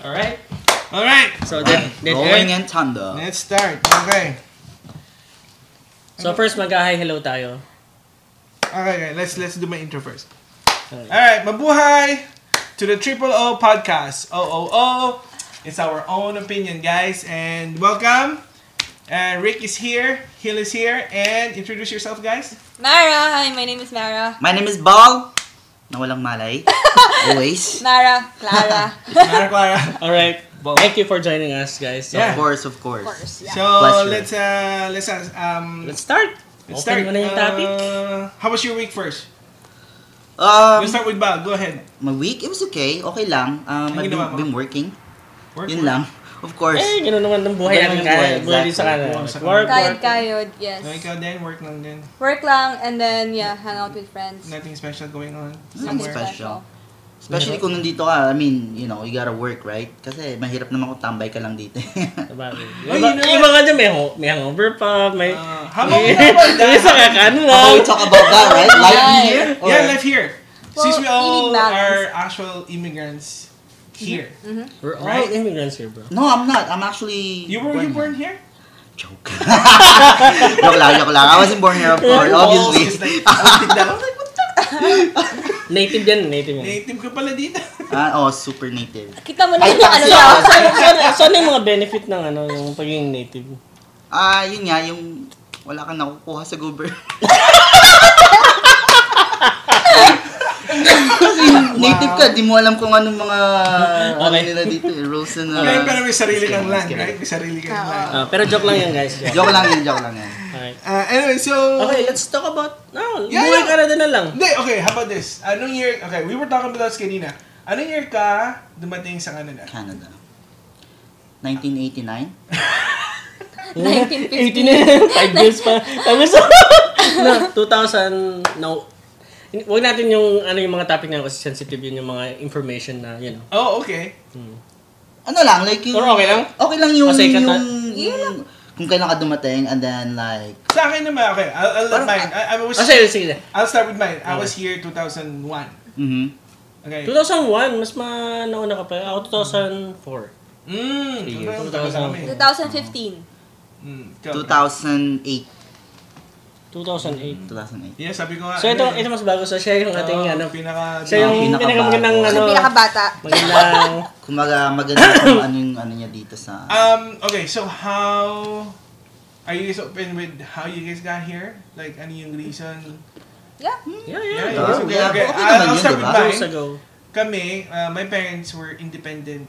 All right. So then rolling and thunder. Let's start. Okay. So first mag-hi hello tayo. Okay, let's do my intro first. All right, mabuhay to the Triple O podcast. Oh. It's our own opinion, guys, and welcome. Rick is here, Hill is here, and introduce yourself, guys. Mara, hi, my name is Mara. My name is Bal. Na walang malay. Always. Mara, Clara. Mara, Clara. All right. Well, thank you for joining us, guys. So, yeah. Of course. Yeah. So pleasure. Let's start. Open muna yung topic. How was your week first? We'll start with Bal. Go ahead. My week, it was okay. Okay lang. I've been working. Yun lang. Of course. Eh, gano'n naman ng buhay namin kaya. Buhay din sa kanan. Work. Kayod, yes. So, ikaw din, work lang din. Work lang, and then, yeah, hang out with friends. Nothing special going on somewhere. Nothing special. Especially kung nandito ka, I mean, you know, you gotta work, right? Kasi mahirap naman kung tambay ka lang dito. Yung mga dyan, may hangover pa, may... Habang naman dyan. How we talk about that, right? Life here? Yeah, life here. Since we all are actual immigrants, here. Mm-hmm. We're all immigrants here, bro. No, I'm not. I'm actually... You weren't born here? Joke. Joke lang. I wasn't born here, of course, obviously. I was like, what the... Native ka pala dito. Super native. Kita mo na yung Saan yung mga benefit ng yung pagiging native? Yun nga, yung wala kang nakukuha sa government. Kasi native ka, di mo alam kung anong mga nila dito, rules na... Okay, pero may sarili kang land, right? May sarili kang land. Pero joke lang yan, guys. Joke lang yan. Alright. Anyway, so... Okay, let's talk about... buhay Canada na lang. Hindi, okay, how about this? Anong year... Okay, we were talking about this kanina. Anong year ka dumating sa Canada? 1989? 1959? 5 years pa. Tapos... 2000... No. Huwag natin yung yung mga topic na kasi sensitive yun, yung mga information na, you know. Oh, okay. Ano lang, like yung... Pero okay lang? Okay lang yung... Kasi kung kailan ka dumating and then like... Sa akin naman, okay. I'll let mine. I'll start with mine. I was here 2001. Mm-hmm. Okay. 2001? Mas nauna ka pa. Ako 2004. 2015. 2008. 2008. Yeah, sabi ko nga. So ito mas bago. So siya yung ating pinakabata. Magandang kung ano niya dito sa okay, so how are you guys open with how you guys got here? Like ano yung reason? Yeah. Okay. I'll start with mine. Kami, my parents were independent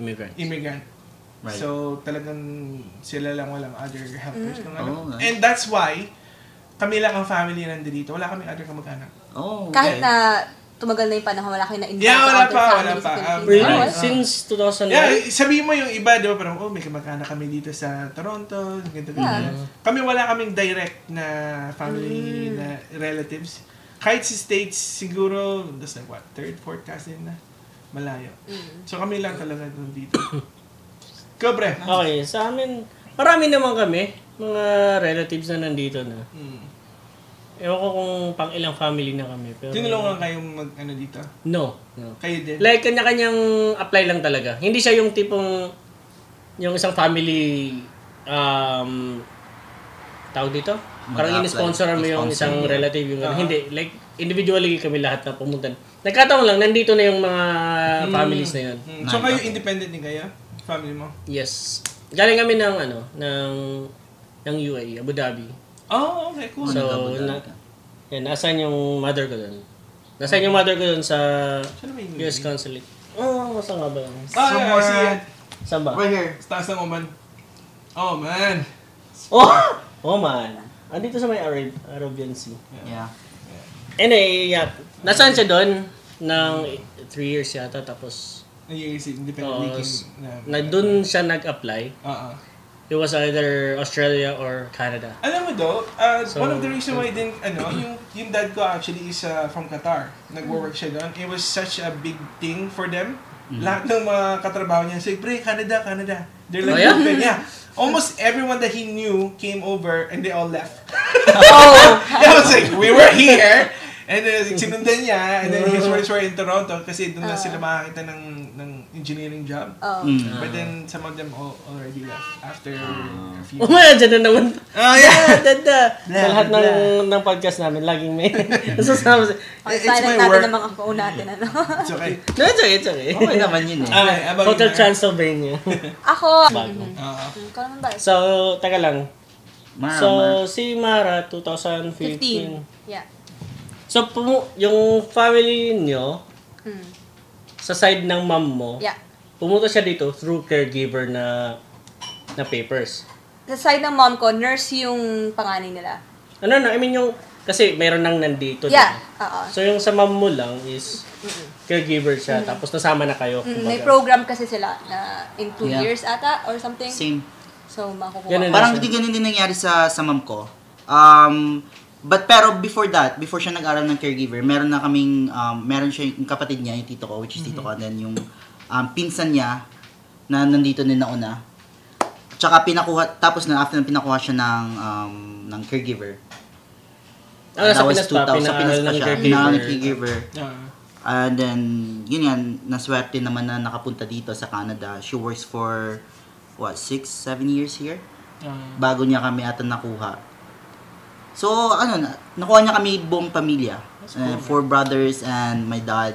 immigrant. Right. So, talagang sila lang, walang other helpers. And that's why, kami lang ang family nandito. Wala kami other kamag-anak. Oh, okay. Kahit na tumagal na yung panahon, wala kayo na-invite sa other families. Really? Since 2009? Yeah, sabihin mo yung iba, di ba? Parang, may kamag-anak kami dito sa Toronto. Kami, wala kaming direct na family na relatives. Kahit si States, siguro, that's like what? Third, fourth cousin na? Malayo. So, kami lang talaga dito. Kabre. Okay, sa amin, marami naman kami, mga relatives na nandito na. Ewan ko kung pang ilang family na kami. Tinulungan kayong dito? No. Kayo din? Like, kanya-kanyang apply lang talaga. Hindi siya yung tipong, yung isang family, tawag dito? Parang in-sponsoran mo yung isang relative. Hindi, like, individually kami lahat na pumunta. Nagkataon lang, nandito na yung mga families na yun. So, kayo independent din kayo? Family mo? Yes. Galing kami ng ng UAE, Abu Dhabi. Oh, okay, cool. So, nasaan yung mother ko doon? Sa US Consulate. Saan nga ba yun? I see it. Saan ba? Right here. Taas ng Oman. Oman! Oman! Andito sa may Arabian Sea. Yeah. Anyway, nasaan siya doon? Ng 3 years yata, tapos... Doon siya nag-apply. It was either Australia or Canada. Alam mo daw, one of the reason why din yung dad ko actually is from Qatar. Nag-work siya doon. It was such a big thing for them. Lahat ng mga katrabaho niya, say, pre, Canada. They're like, almost everyone that he knew came over and they all left. I was like, we were here. And then, sinundan niya, and then his words were in Toronto kasi doon na sila makakita ng engineering job. But then, some of them already left after a few years. Dyan na naman. Oh, yeah! Sa lahat ng podcast namin, laging may nasasama siya. It's my work. Natin naman ang kaun natin, ano? It's okay. No, it's okay, it's okay. Okay naman yun. Total Transylvania. Ako! Bago. So, taga lang. So, si Mara, 2015. Yeah. So, yung family niyo sa side ng mom mo, pumunta siya dito through caregiver na papers. Sa side ng mom ko, nurse yung panganay nila. Ano na, I mean yung, kasi mayroon nang nandito. Yeah, oo. So, yung sa mom mo lang is caregiver siya, tapos nasama na kayo. May program kasi sila na in 2 years ata or something. Same. So, makukuha. Parang hindi ganun din nangyari sa mom ko. But pero before that, before siya nag-aral ng caregiver, meron na kaming, meron siya yung kapatid niya, yung tito ko, which is tito ko, and then yung pinsan niya, na nandito din nauna. Tsaka pinakuha, tapos na after pinakuha siya ng caregiver. Sa Pinas pa, pinaaral ng caregiver. And then, yun yan, naswerte naman na nakapunta dito sa Canada. She works for, what, 6-7 years here? Bago niya kami ata nakuha. So, nakuha niya kami buong pamilya. Cool. 4 brothers and my dad.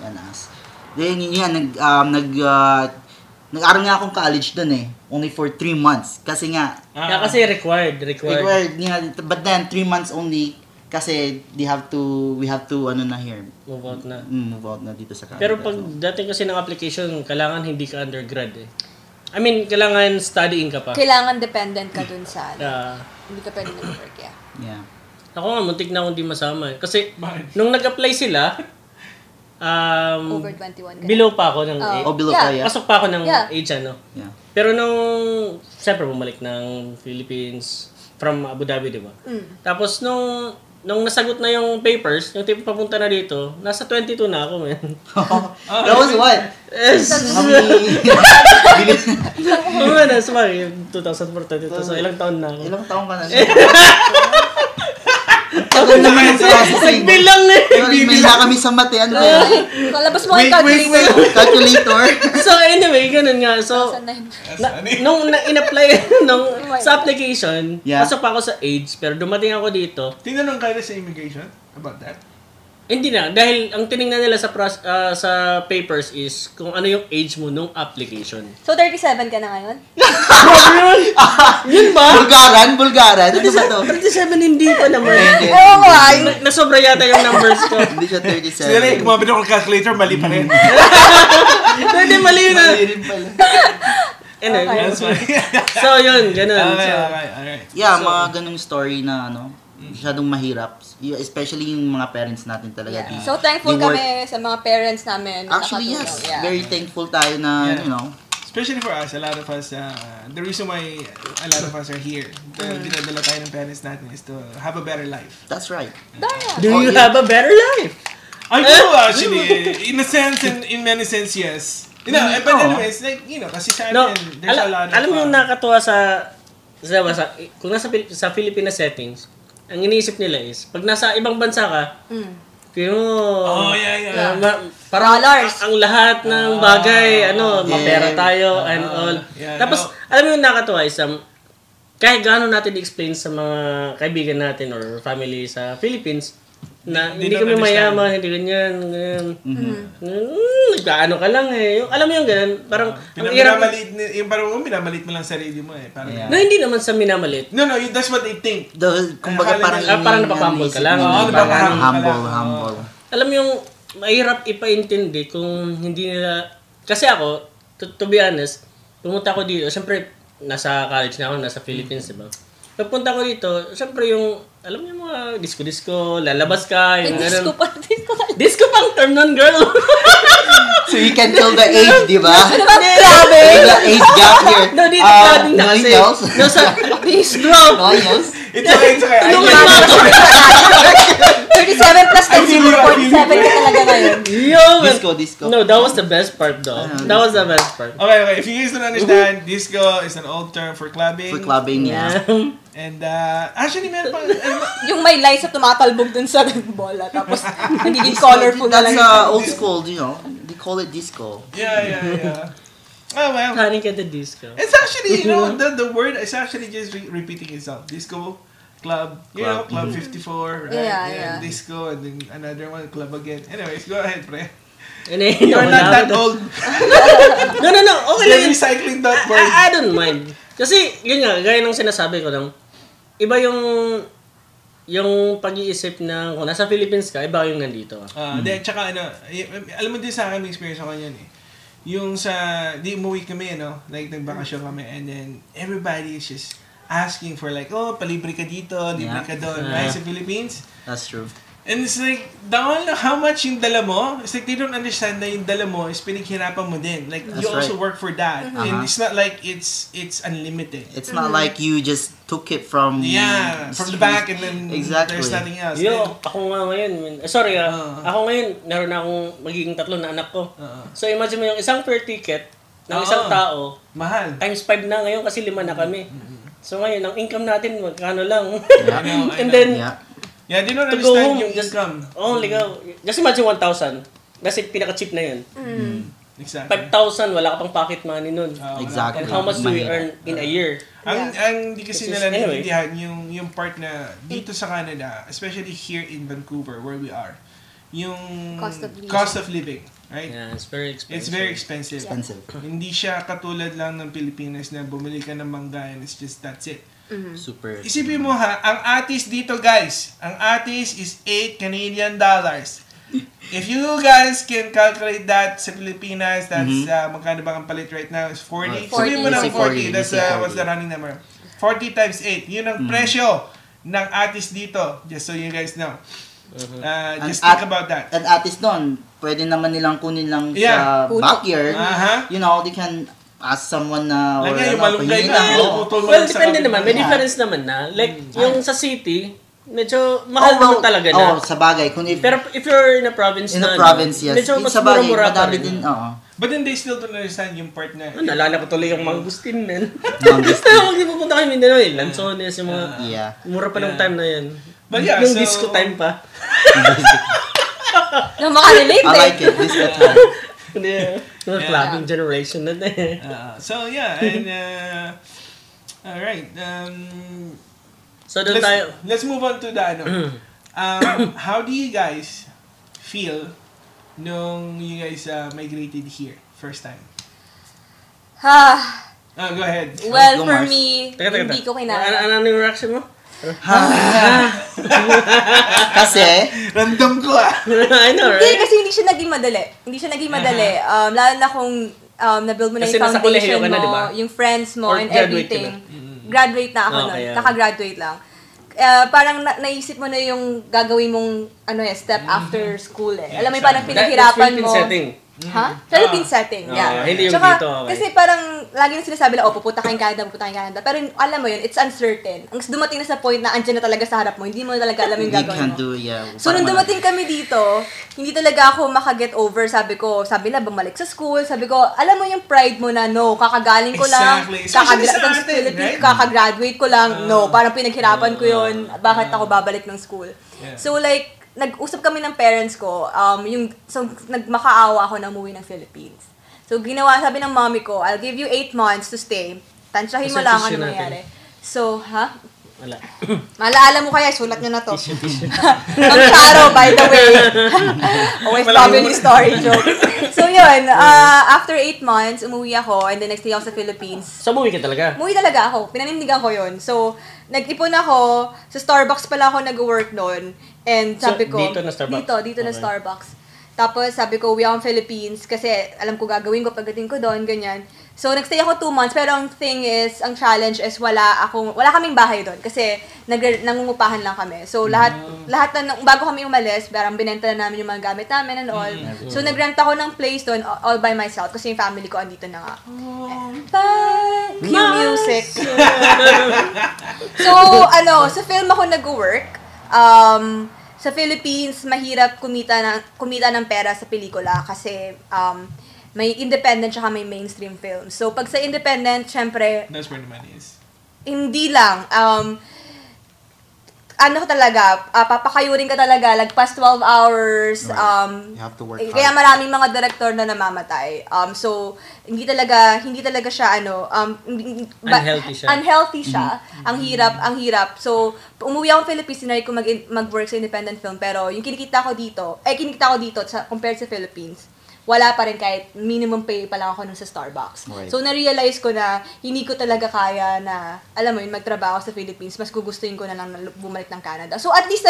Yan as. Then, yan, nag-aral nga akong college dun eh. Only for 3 months. Kasi nga... kasi required. Required, yeah, but then, 3 months only. Kasi, we have to, here. Move out na. Move out na dito sa college. Pero pag dating kasi ng application, kailangan hindi ka undergrad eh. I mean, kailangan studying ka pa. Kailangan dependent ka dun sa... Hindi ka pwede mag-work, yeah. Ako nga, muntik na akong di masama. Kasi, nung nag-apply sila, over 21 ka. Below pa ako ng age. Pasok pa ako ng age, Pero nung, siyempre, bumalik ng Philippines, from Abu Dhabi, di ba? Tapos, nung nasagot na yung papers, yung tipo papunta na dito, nasa 22 na ako, man. That was what? That's why, 2014, so ilang taon na ako. Ilang taon ka na siya? Tagal naman yung processing. Nagbilang na eh. Nagbila kami sa mate, ano yun? Kalabas mo ang calculator. Calculator? So anyway, ganun nga. So, nung in-apply, sa application, pasok pa ako sa age, pero dumating ako dito. Tinanong kayo sa immigration about that? Hindi na. Dahil ang tinignan nila sa papers is kung ano yung age mo nung application. So, 37 ka na ngayon? Yun ba? Bulgaran? Ano ba to? 37 hindi pa naman. Oo nga. Nasobra yata yung numbers ko. Hindi siya 37. Sige na, kumabit ako ng calculator, mali pa rin. Hindi, mali na. Mali rin pala. Anyway. So, yun. Ganun. Alright. Yeah, mga ganung story na masyadong mahirap. Especially yung mga parents natin talaga. Yeah. So, thankful kami sa mga parents namin. Actually, yes. Yeah. Very thankful tayo na, Especially for us, a lot of us, the reason why a lot of us are here, dinadala tayo ng parents natin is to have a better life. That's right. Do you have a better life? I do, actually. In a sense, and in many sense, yes. But anyways, kasi sa amin, there's a lot of... Alam mo yung nakakatuwa kung nasa sa Filipina settings, ang iniisip nila is, pag nasa ibang bansa ka, kaya mo, parang ang lahat ng bagay, mapera tayo, and all. Yeah, tapos, alam mo yung nakatuwa is, kahit gaano natin i-explain sa mga kaibigan natin or family sa Philippines, na hindi kami mayaman, hindi ganyan. Nagkaano ka lang eh. Alam mo yung ganun, parang... Minamalit mo lang sarili mo eh. Parang, hindi naman sa minamalit. No, that's what they think. Kumbaga parang napapambol ka lang. Parang humble. Alam mo yung mahirap ipaintindi kung hindi nila... Kasi ako, to be honest, pumunta ko dito. Siyempre, nasa college na ako, nasa Philippines, diba? Pagpunta ko dito, siyempre yung... Alam niyo mga disco-disco, lalabas ka, yung ganun. Disco pang term nun, girl. So you can tell the age, di ba? Grabe! The age gap here. No, dito natin na kasi. No, sa age gap. It's okay. 37 plus 10, 47 ka talaga ngayon. Disco. No, that was the best part though. That was the best part. Okay. If you guys don't understand, disco is an old term for clubbing. For clubbing, yeah. And actually meron pa yung may lights at tumatalbog dun sa bola tapos nagiging colorful na lang. That's old school, you know. They call it disco. Yeah. Oh well. Panic at the disco. It's actually, you know, the word is actually just repeating itself. Disco club, you know, club 54, right? Yeah. Disco, and then another one, club again. Anyways, go ahead, pre. You're not that old. No. Okay lang. You're recycling that word. I don't mind. Kasi, yun nga, gaya ng sinasabi ko lang, iba yung pag-iisip ng, kung nasa Philippines ka, iba yung nandito. Then, tsaka, ano, alam mo din sa akin, may experience ako yun eh. Yung sa, di umuwi kami, no? Like, nagbakasyon kami, and then, everybody is just asking for like, oh, palibre ka dito, libre ka doon, right? Sa Philippines. That's true. And it's like, down how much yung dala mo, it's like, they don't understand na yung dala mo is pinaghirapan mo din. Like, that's you right. Also work for that. Uh-huh. And it's not like it's unlimited. It's not like you just took it from... Yeah, from the back and then there's nothing else. You know, ako nga ngayon, sorry ako ngayon, naroon akong magiging 3 na anak ko. Uh-huh. So imagine mo yung isang fair ticket ng isang tao, mahal. Times 5 na ngayon kasi 5 na kami. Mm-hmm. So ngayon, ang income natin, magkano lang. Yeah, no, and then... Yeah, they don't understand home, yung income. Oh, ligaw. Just imagine 1,000. Kasi pinaka-cheap na yun. Mm. Exactly. 5,000, wala ka pang pocket money nun. Exactly. And how much do we earn in a year? Ang hindi kasi nila naintindihan yung part na dito sa Canada, especially here in Vancouver where we are, yung cost of living. Right? Yeah, it's very expensive. Yeah. Hindi siya katulad lang ng Pilipinas na bumili ka ng mangga and it's just that's it. Mm-hmm. Super. Isipin mo ha, ang atis dito guys, ang atis is 8 Canadian dollars. If you guys can calculate that sa Pilipinas, that's magkano ba ang palit right now is 40. Isipin mo na 40, that's what's the running number. 40 times 8, yun ang presyo ng atis dito, just so you guys know. Just think about that. At atis doon, pwede naman nilang kunin lang sa backyard. You know, they can... As someone na... Lagyan yung malunggay na. Well, depende naman. May difference naman na. Like, yung sa city, medyo mahal naman talaga na. Sa bagay. Pero if you're in a province na... In a province, yes. Medyo mas mura-mura pa rin. But then they still don't understand yung part na... Nalala ko tuloy yung mangustin, man. Mangustin. Huwag nipupunta kayo Mindanao eh. Lanzones, yung mga... Mura pa ng time na yan. Yung disco time pa. Yung makarelate eh. I like it. Disco time. Yeah. The clapping generation na din. So yeah, and all right. So let's move on to the how do you guys feel nung you guys migrated here first time? Go ahead. Well, for me, hindi ko kinaya. Ano yung reaction mo? Kasi random ko I know, right? Hindi, kasi hindi siya naging madali. Lalo na kung na-build mo na yung foundation mo na, diba? Yung friends mo or and everything. Graduate na ako nun. Nakagraduate lang. Parang naisip mo na yung gagawin mong step after school eh. Alam mo parang pinahirapan mo. Philippine setting, yeah. Hindi yung dito, okay. Kasi parang, lagi na sinasabi lang, pupunta ka in Canada. Pero alam mo yun, it's uncertain. Ang dumating na sa point na andyan na talaga sa harap mo, hindi mo talaga alam yung gagawin mo. So, nung dumating kami dito, hindi talaga ako makaget over. Sabi na, bumalik sa school. Sabi ko, alam mo yung pride mo na, no, kakagaling ko lang. Exactly. Kakagraduate ko lang. No, parang pinaghirapan ko yun. Bakit ako babalik ng school? Yeah. So, like, nag-usap kami ng parents ko, nagmakaawa ako na umuwi ng Philippines. So, sabi ng mommy ko, I'll give you 8 months to stay. Tansyahin mo lang ano nangyari. So, Wala. Malaalam mo kaya, sulat nyo na to. Ang Charo, by the way. Always family story joke. So, yun, after 8 months, umuwi ako, and then next day ako sa Philippines. So, umuwi ka talaga? Umuwi talaga ako. Pinanindigan ko yun. So, nag-ipon ako, sa Starbucks pala ako nag-work noon. And sabi ko, dito na Starbucks? Dito na Starbucks. Tapos sabi ko, uwi ako ng Philippines kasi alam ko gagawin ko pagdating ko doon, ganyan. So, nagstay ako 2 months. Pero ang thing is, ang challenge is wala kaming bahay doon kasi nangungupahan lang kami. So, lahat na, bago kami umalis, parang binenta na namin yung mga gamit namin and all. So, nagrenta ako ng place doon all by myself kasi yung family ko andito na nga. Bye! Cue music. So, sa film ako nag-work. Sa Philippines, mahirap kumita ng pera sa pelikula kasi may independent tsaka may mainstream film. So, pag sa independent, syempre... That's where the money is. hindi lang, ano talaga, papakayurin ka talaga, lagpas 12 hours. Right. You have to work hard. Kaya maraming mga director na namamatay. So, hindi talaga siya, ano, unhealthy siya. Unhealthy siya. Mm-hmm. Ang hirap. So, umuwi ako ng Philippines, sinari ko mag-work sa independent film, pero yung kinikita ko dito, compared sa Philippines, wala pa rin, kahit minimum pay pa lang ako nun sa Starbucks. Right. So, na-realize ko na hindi ko talaga kaya na, alam mo yun, magtrabaho sa Philippines. Mas gugustuhin ko na lang bumalik ng Canada. So, at least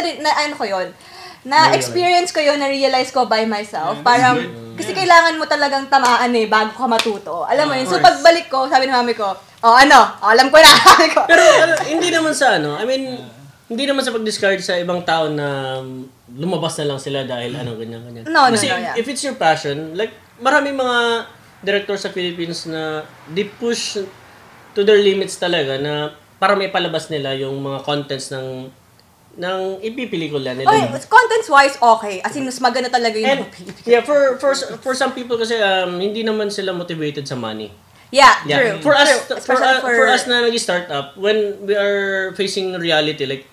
na-experience ko yun, na-realize ko by myself. Yeah, parang, kasi kailangan mo talagang tamaan bago ka matuto. Alam mo yun. So, pagbalik ko, sabi ng mami ko, alam ko na. Pero, hindi naman sa ano, I mean, hindi naman sa pag-discard sa ibang tao na lumabas na lang sila dahil ganyan. No, if it's your passion, like, maraming mga director sa Philippines na they push to their limits talaga na para may palabas nila yung mga contents ng ipipelikula nila. Okay, contents-wise, okay. As in, mas maganda talaga yung ipipelikula. Yeah, for some people kasi hindi naman sila motivated sa money. Yeah. True. For us na nag-start up, when we are facing reality, like,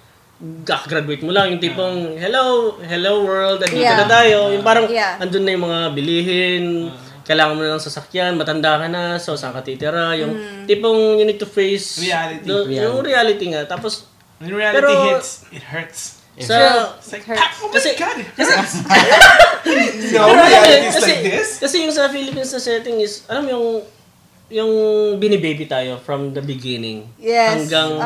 kakagraduate mo lang, yung tipong, hello world, at dito na tayo. Yung parang, andun na yung mga bilihin, kailangan mo na lang sasakyan, matanda ka na, so saan ka titira, yung tipong you need to face reality. Yung reality nga. Tapos, when reality hits, it hurts. It's like, oh my God! No realities like this? Kasi yung sa Philippines na setting is, alam yung binibaby tayo from the beginning. Yes. Hanggang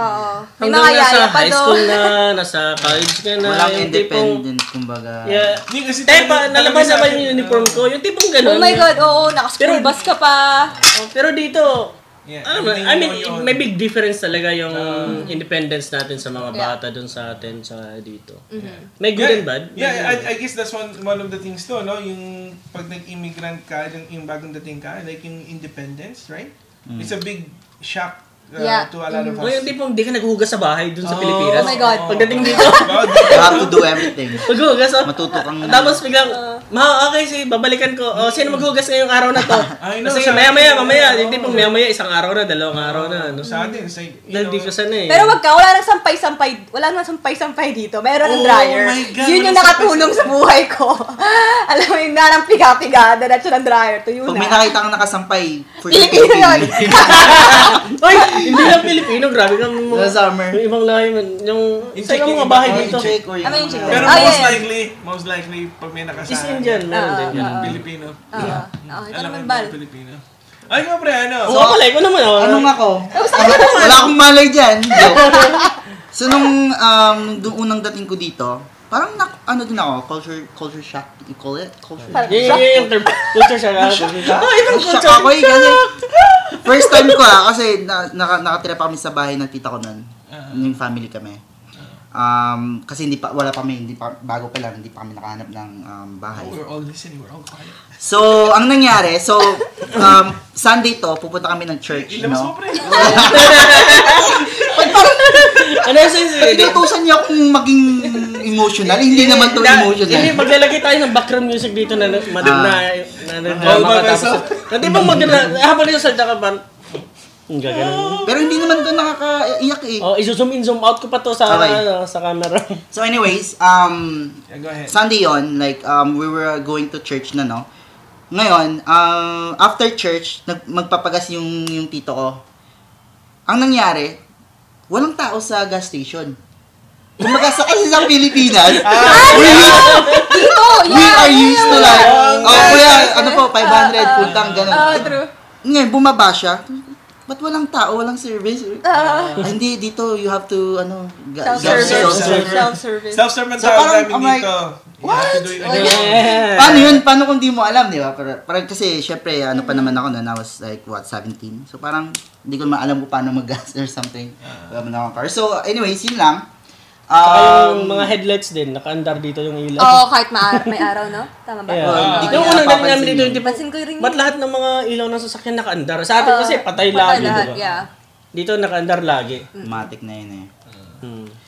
nasa high school na, nasa college ka na. Walang yung independent, kumbaga. Yeah. Tepa, nalabas na ba yung uniform ko? Yung tipong ganun. Oh my God, oo, naka-school bus ka pa. Pero dito, may big difference talaga yung independence natin sa mga bata dun sa atin sa dito. Mm-hmm. May good and bad. Yeah, I guess that's one of the things to, no? Yung pag nag-immigrant ka, yung bagong dating ka, like yung independence, right? Mm. It's a big shock to a lot of us. Yung tipong di ka naghuhugas sa bahay dun sa Pilipinas. Oh my God. Pagdating dito, you have to do everything. Maghuhugas, matuto kang... Tapos biglang... Okay, babalikan ko. Sino maghugas ngayong araw na to? Kasi maya-maya. Yung tipong maya-maya, isang araw na, dalawang araw na. No? Sa atin, dahil di ko sana. Pero wag ka, wala nang sampay-sampay dito. Mayroon ng dryer. God, yun yung nakatulong sa buhay ko. Alam mo, yung nanang piga-piga, diretso ng dryer. To yun. Pag may nakita kang nakasampay, Pilipino yun. Uy, hindi lang Pilipino. Grabe ka mga... summer. Yung ibang lahi, yung sa mga bahay dito. Pero most likely, pag may nakasama. Indian, meron din yun. Pilipino. Ito naman ba? Pilipino. Ay, nga pre, ano? Oo, pala, ikaw naman. Anong ako? Wala akong malay dyan. So, nung unang dating ko dito, parang culture shock, you call it? Culture shock? Yeah, culture shock. Shock ako eh, kasi first time ko kasi nakatira pa kami sa bahay ng tita ko nun. Yung family kami. Kasi bago pa lang, hindi pa kami nakahanap ng bahay. We're all listening, we're all quiet. So, ang nangyari, Sunday to, pupunta kami ng church, no? Pag inutusan niya akong maging emotional, hindi naman to emotional. Hindi, maglalagay tayo ng background music dito na makatapos. Hindi ba habang yung salta ka ba? Pero hindi naman to nakakaiyak eh. Oh, i-zoom in, zoom out ko pa to sa sa camera. So anyways, go ahead. Sunday yon, like we were going to church na, no. Ngayon, after church, magpapagas yung tito ko. Ang nangyari, walang tao sa gas station. Kumbaga kasi sa Pilipinas, we are used to like, kuya, ano po, 500 puntang ganun. Ngayon, bumaba siya. Ba't walang tao, walang service? Hindi, dito you have to, self-service. Self-service ang tawag namin dito. What? Paano yun? Paano kung di mo alam, di ba? Parang kasi, syempre, pa naman ako noon, I was like, 17? So parang, hindi ko naman alam kung paano mag-gas or something. Wala naman car. So, anyways, yun lang. Yung mga headlights din, nakaandar dito yung ilaw. Oo, kahit may araw, no? Tama ba? Yung unang dating namin dito, hindi pansin ko rin. Ba't lahat ng mga ilaw ng sasakyan nakaandar? Sa atin kasi patay lagi, diba? Dito nakaandar lagi. Matik na yun eh.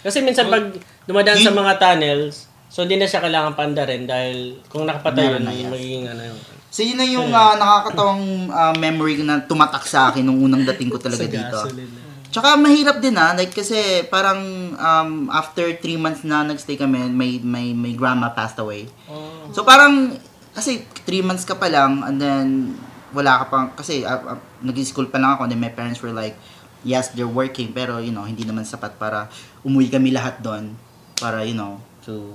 Kasi minsan pag dumadaan sa mga tunnels, so hindi na siya kailangan pandarin dahil kung nakapatay yun, magiging ano yun. So yun na yung nakakatawang memory na tumatak sa akin nung unang dating ko talaga dito. Tsaka mahirap din ah, like kasi parang after 3 months na nagstay kami, may grandma passed away. Oh. So parang kasi 3 months ka pa lang and then wala ka pang kasi nag-school pa lang ako and then my parents were like, yes, they're working pero you know, hindi naman sapat para umuwi kami lahat doon para you know, to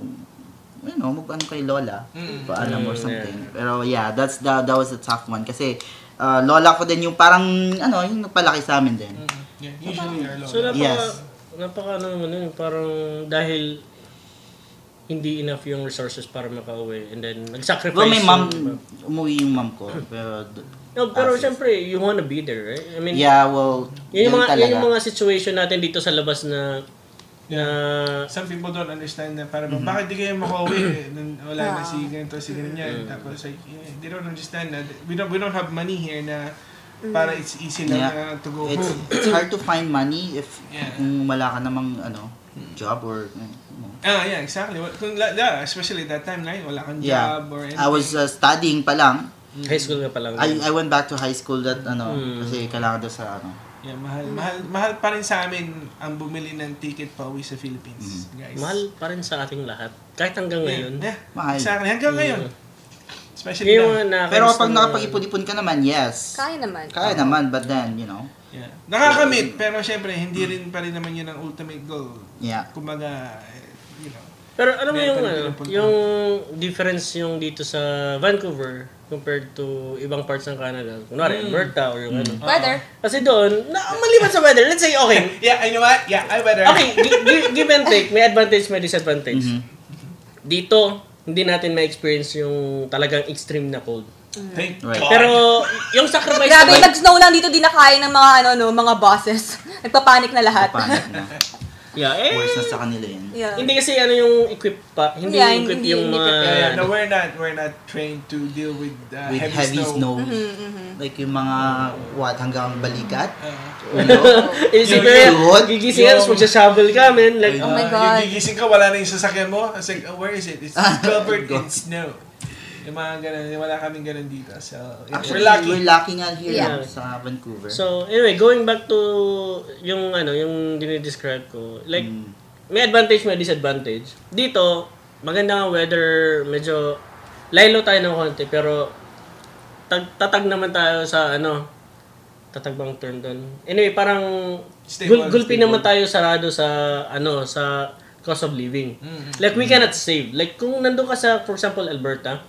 you know, mag-ano kay lola, paalam or something. Yeah. Pero yeah, that was a tough one kasi lola ko din yung parang ano, yung nagpalaki sa amin din. Mm. Yeah, usually are low. So, napaka parang dahil hindi enough yung resources para makauwi and then nag-sacrifice. Well, may mom, umuwi yung mom ko. Pero, no, pero syempre, you wanna be there, right? I mean, yeah, well, yun yung mga situation natin dito sa labas na, yeah. Some people don't understand na parang, bakit di kayo makauwi? Wala na si ganito, si ganyan. Tapos, like, they don't understand that we don't have money here na para it's easy lang to go home. It's hard to find money if wala ka namang ano, job or yeah, exactly. Especially that time na wala kang job or anything. I was studying pa lang. High school nga pa lang. I went back to high school that kasi kailangan daw sa ano. Yeah, mahal pa rin sa amin ang bumili ng ticket pauwi sa Philippines, guys. Mahal pa rin sa ating lahat. Kahit hanggang ngayon. Yeah, mahal. Sa akin hanggang ngayon. Especially na, pero kapag nakapag-ipon-ipon ka naman, yes. Kaya naman, but then, you know. Yeah. Nakakamit, pero syempre, hindi rin pa rin naman yun ang ultimate goal. Yeah. Kumbaga, you know. Pero alam mo yung difference yung dito sa Vancouver compared to ibang parts ng Canada. Kunwari, Alberta or yung ano. Weather. Kasi doon, maliban sa weather, let's say, okay. Yeah, I know what? Yeah, I weather. Okay, give and take. May advantage, may disadvantage. Dito, hindi natin ma-experience yung talagang extreme na cold. Right. Pero yung sacrifice grabe, nag-snow lang dito, di na kaya ng mga mga bosses. Nagpapanik na lahat. Nagpapanik na. Worse na sa kanila yun. Yeah. Hindi kasi yung equip pa. Hindi equip yung mga... No, we're not trained to deal with heavy snow. Like yung mga, hanggang balikat? Gigising ka, tapos magsashovel ka, man. Like, oh my God. Yung gigising ka, wala na yung sasakyan mo. I was like, where is it? It's covered in snow. Yung mga ganun, wala kaming ganun dito. So, actually, we're lucky nga here sa Vancouver. So, anyway, going back to yung dinidescribe ko, like, may advantage, may disadvantage. Dito, maganda ang weather, medyo lilo tayo ng konti, pero tatag naman tayo sa tatag bang turn doon? Anyway, parang gulpi naman tayo sarado sa sa cost of living. Like, we cannot save. Like, kung nandoon ka sa, for example, Alberta,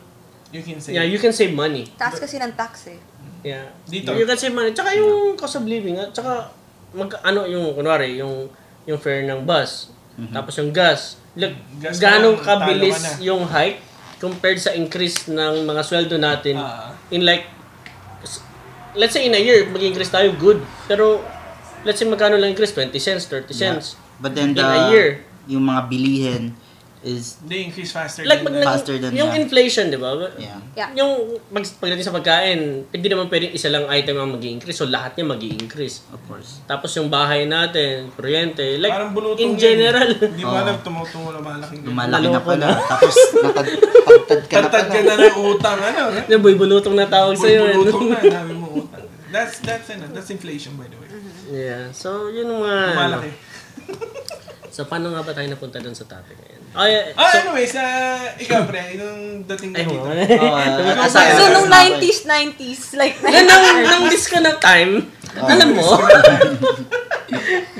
you can save. Yeah, you can save money. Tax kasi ng tax eh. Yeah. Dito. You can save money. Tsaka yung cost of living, at tsaka yung fare ng bus, tapos yung gas. Look, gaano kabilis yung hike compared sa increase ng mga sweldo natin in like let's say in a year mag-increase tayo good. Pero let's say magkano lang increase 20 cents, 30 cents. But then in a year, yung mga bilihin is they increase faster than yung inflation, di ba? Yeah. Yung pagdating sa pagkain, hindi naman pwedeng isa lang item ang mag-i-increase. So, lahat niya mag-i-increase. Of course. Tapos yung bahay natin, kuryente, like, in general. Hindi mo alam, tumutungo na malaking. Lumalaki na pala. Tapos, natagtad ka na pala. Tatad ka na ng utang, Bulutong na tawag sa'yo. Bulutong na, dami mo utang. That's inflation, by the way. Yeah. So, yun mga... Lumalaki. So, paano nga ba tayo napunta doon sa topic ngayon? Anyways, ikaw, pre, nung dating na dito. So, nung 90s, like... nung disco na time, alam mo?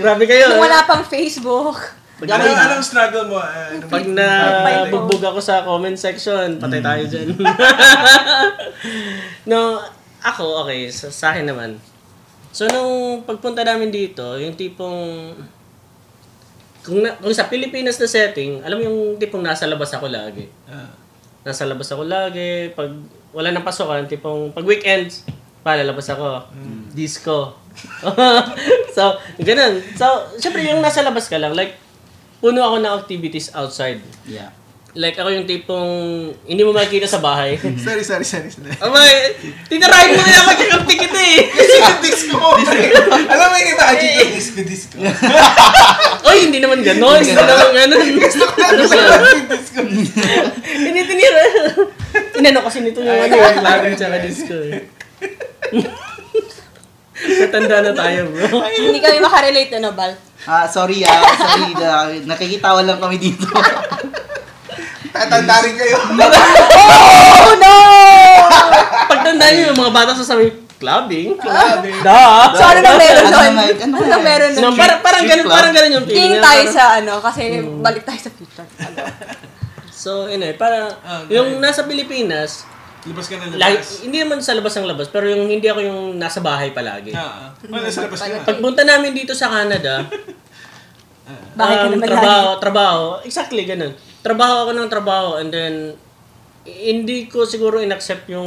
Grabe kayo. Nung wala pang Facebook. Anong struggle mo? Pag nabugbog ako sa comment section, patay tayo dyan. No, ako, okay, sa akin naman. So, nung pagpunta namin dito, yung tipong... Kung sa Pilipinas na setting, alam mo yung tipong nasa labas ako lagi. Nasa labas ako lagi. Pag wala nang pasokan, tipong pag weekends, palalabas ako. Disco. So, ganun. So, syempre yung nasa labas ka lang, like, puno ako ng activities outside. Yeah. Like, ako yung tipong hindi mo makikita sa bahay. Sorry. Amay, tinarahin mo na yung magkakaptik ito eh. Kasi yung disco. Alam mo yung imagine ko, disco. Oy, hindi naman ganon. Hindi naman ganon. Gusto ko na yung disco. Hindi tinira. Inano kasi nito yung laging tsaka disco eh. Katanda na tayo, bro. Hindi kami makarelate na, Bal. Sorry, sorry. Nakikitawa lang kami dito. Tatanda rin kayo. Oh, no! Pagtandaan nyo yung mga bata sa sabi, Clubbing. Da. So, ano na meron nun? Parang ganun yung feeling. King tayo sa ano, kasi balik tayo sa future. So, yun eh, parang, yung nasa Pilipinas, labas ka na labas. Hindi naman sa labas ang labas, pero yung hindi ako yung nasa bahay palagi. Nasa labas ka na. Pagpunta namin dito sa Canada, trabaho, exactly, ganun. Trabaho ako ng trabaho, and then, hindi ko siguro in-accept yung,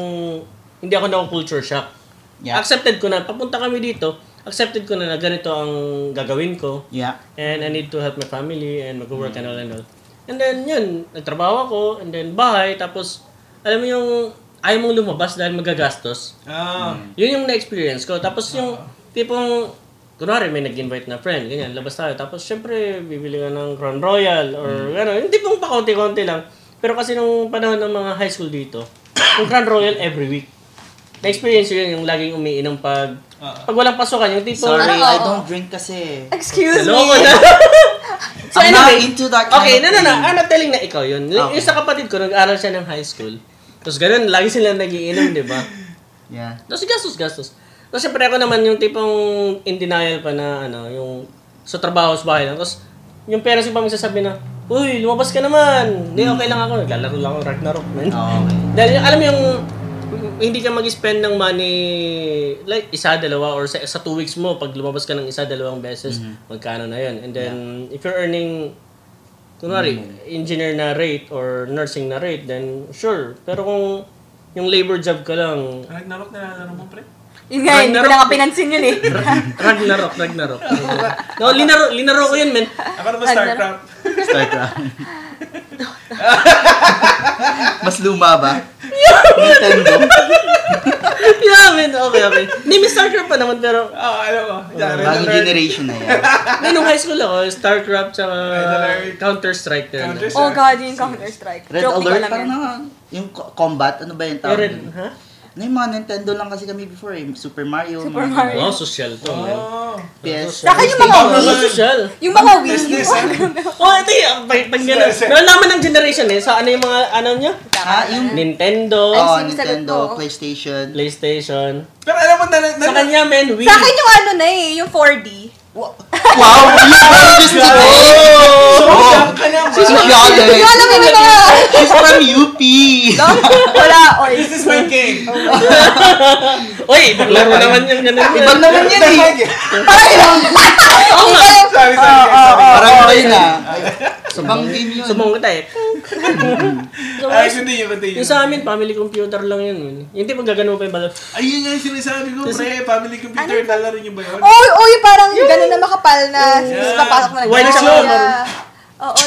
hindi ako na culture shock. Yeah. Accepted ko na, papunta kami dito, accepted ko na ganito ang gagawin ko. Yeah. And I need to help my family and mag-work and all. And then yun, nagtrabaho ako, and then bahay, tapos alam mo yung ayaw mong lumabas dahil magagastos. Yun yung na-experience ko. Tapos yung tipong, kunwari may nag-invite na friend, ganyan, labas tayo. Tapos syempre, bibili ka ng Crown Royal or gano'n. Yung tipong pakunti-kunti lang. Pero kasi nung panahon ng mga high school dito, yung Crown Royal every week. Na-experience yun, yung laging umiinom pag walang pasukan, yung tipo... Sorry, I don't drink kasi. Excuse me! So I'm not into that kind of thing. I'm not telling na ikaw yun. Okay. Yung sa kapatid ko, nag-aral siya ng high school. Tapos ganun, lagi sila nagiinom, di ba? Yeah. Tapos gastos. Tapos syempre ako naman yung tipong in denial pa na, ano, yung sa trabaho, sa bahay lang. Tapos yung parents yung pa magsasabi na, uy, lumabas ka naman! Hindi, okay lang ako. Naglalaro lang ako, Ragnarok, man. Okay. Dahil alam mo yung... hindi ka mag-spend ng money like isa, dalawa, or sa 2 weeks mo, pag lumabas ka ng isa, dalawang beses, magkano na yun. And then, if you're earning, kunwari, engineer na rate or nursing na rate, then sure. Pero kung yung labor job ka lang... Ragnarok na laro mo, pre? Yun nga, hindi ko lang kapinansin yun eh. Ragnarok. No, linaro ko yun, men. Ako naman Starcraft. Mas luma ba? Nintendo. Yeah, man. Okay. Hindi, may Starcraft pa naman, pero... alam ko. Bagong generation na yan. May nung high school ako, Starcraft tsaka Counter-Strike. Oh God, yung Counter-Strike. Red Alert, parang na yung combat, ano ba yung tawag? Ano yung mga Nintendo lang kasi kami before eh. Super Mario. Oh, social to. PS. Saka yung mga Wii. Yung mga Wii. Ito yung pag-gano'n. Nalaman ng generation eh. So, ano yung mga, ano nyo? Nintendo. Nintendo. PlayStation. Pero alam mo na... Sa kanya, men, Wii. Sa akin yung ano na eh, yung 4D. Wow! She's from UP! Wala! This is my game! Uy! Laro naman yung ganun. Ibang naman yun eh! Parang ilang! Parang tayo na! Sabang game yun! Sabang kita eh! Yung sa amin, family computer lang yun. Yung tipong gagano pa yung balag. Ayun nga yung sinasabi ko, pre! Family computer, nalaro nyo ba yun? Oo! Yung parang ganun na makapal na papasok mo na gano'n.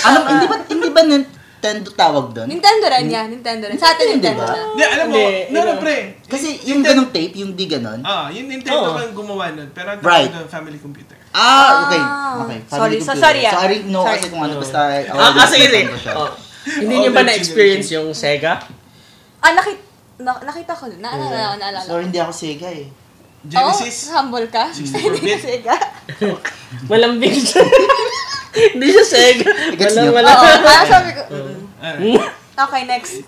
Alam, hindi ba Nintendo tawag doon? Nintendo rin. Sa atin Nintendo. Hindi, alam mo, pre. Kasi yung ganung tape, yung di ganon. Yung Nintendo lang gumawa nun. Pero ang family computer. Okay. Sorry. Sorry, no, kasi kung ano, basta... Hindi nyo ba na-experience yung Sega? Nakita ko. Naalala ko. Sorry, hindi ako Sega eh. Genesis? Humble ka? Hindi Sega. Malambing siya. Hindi siya Sega. Wala. Parang sabi ko. Okay, next.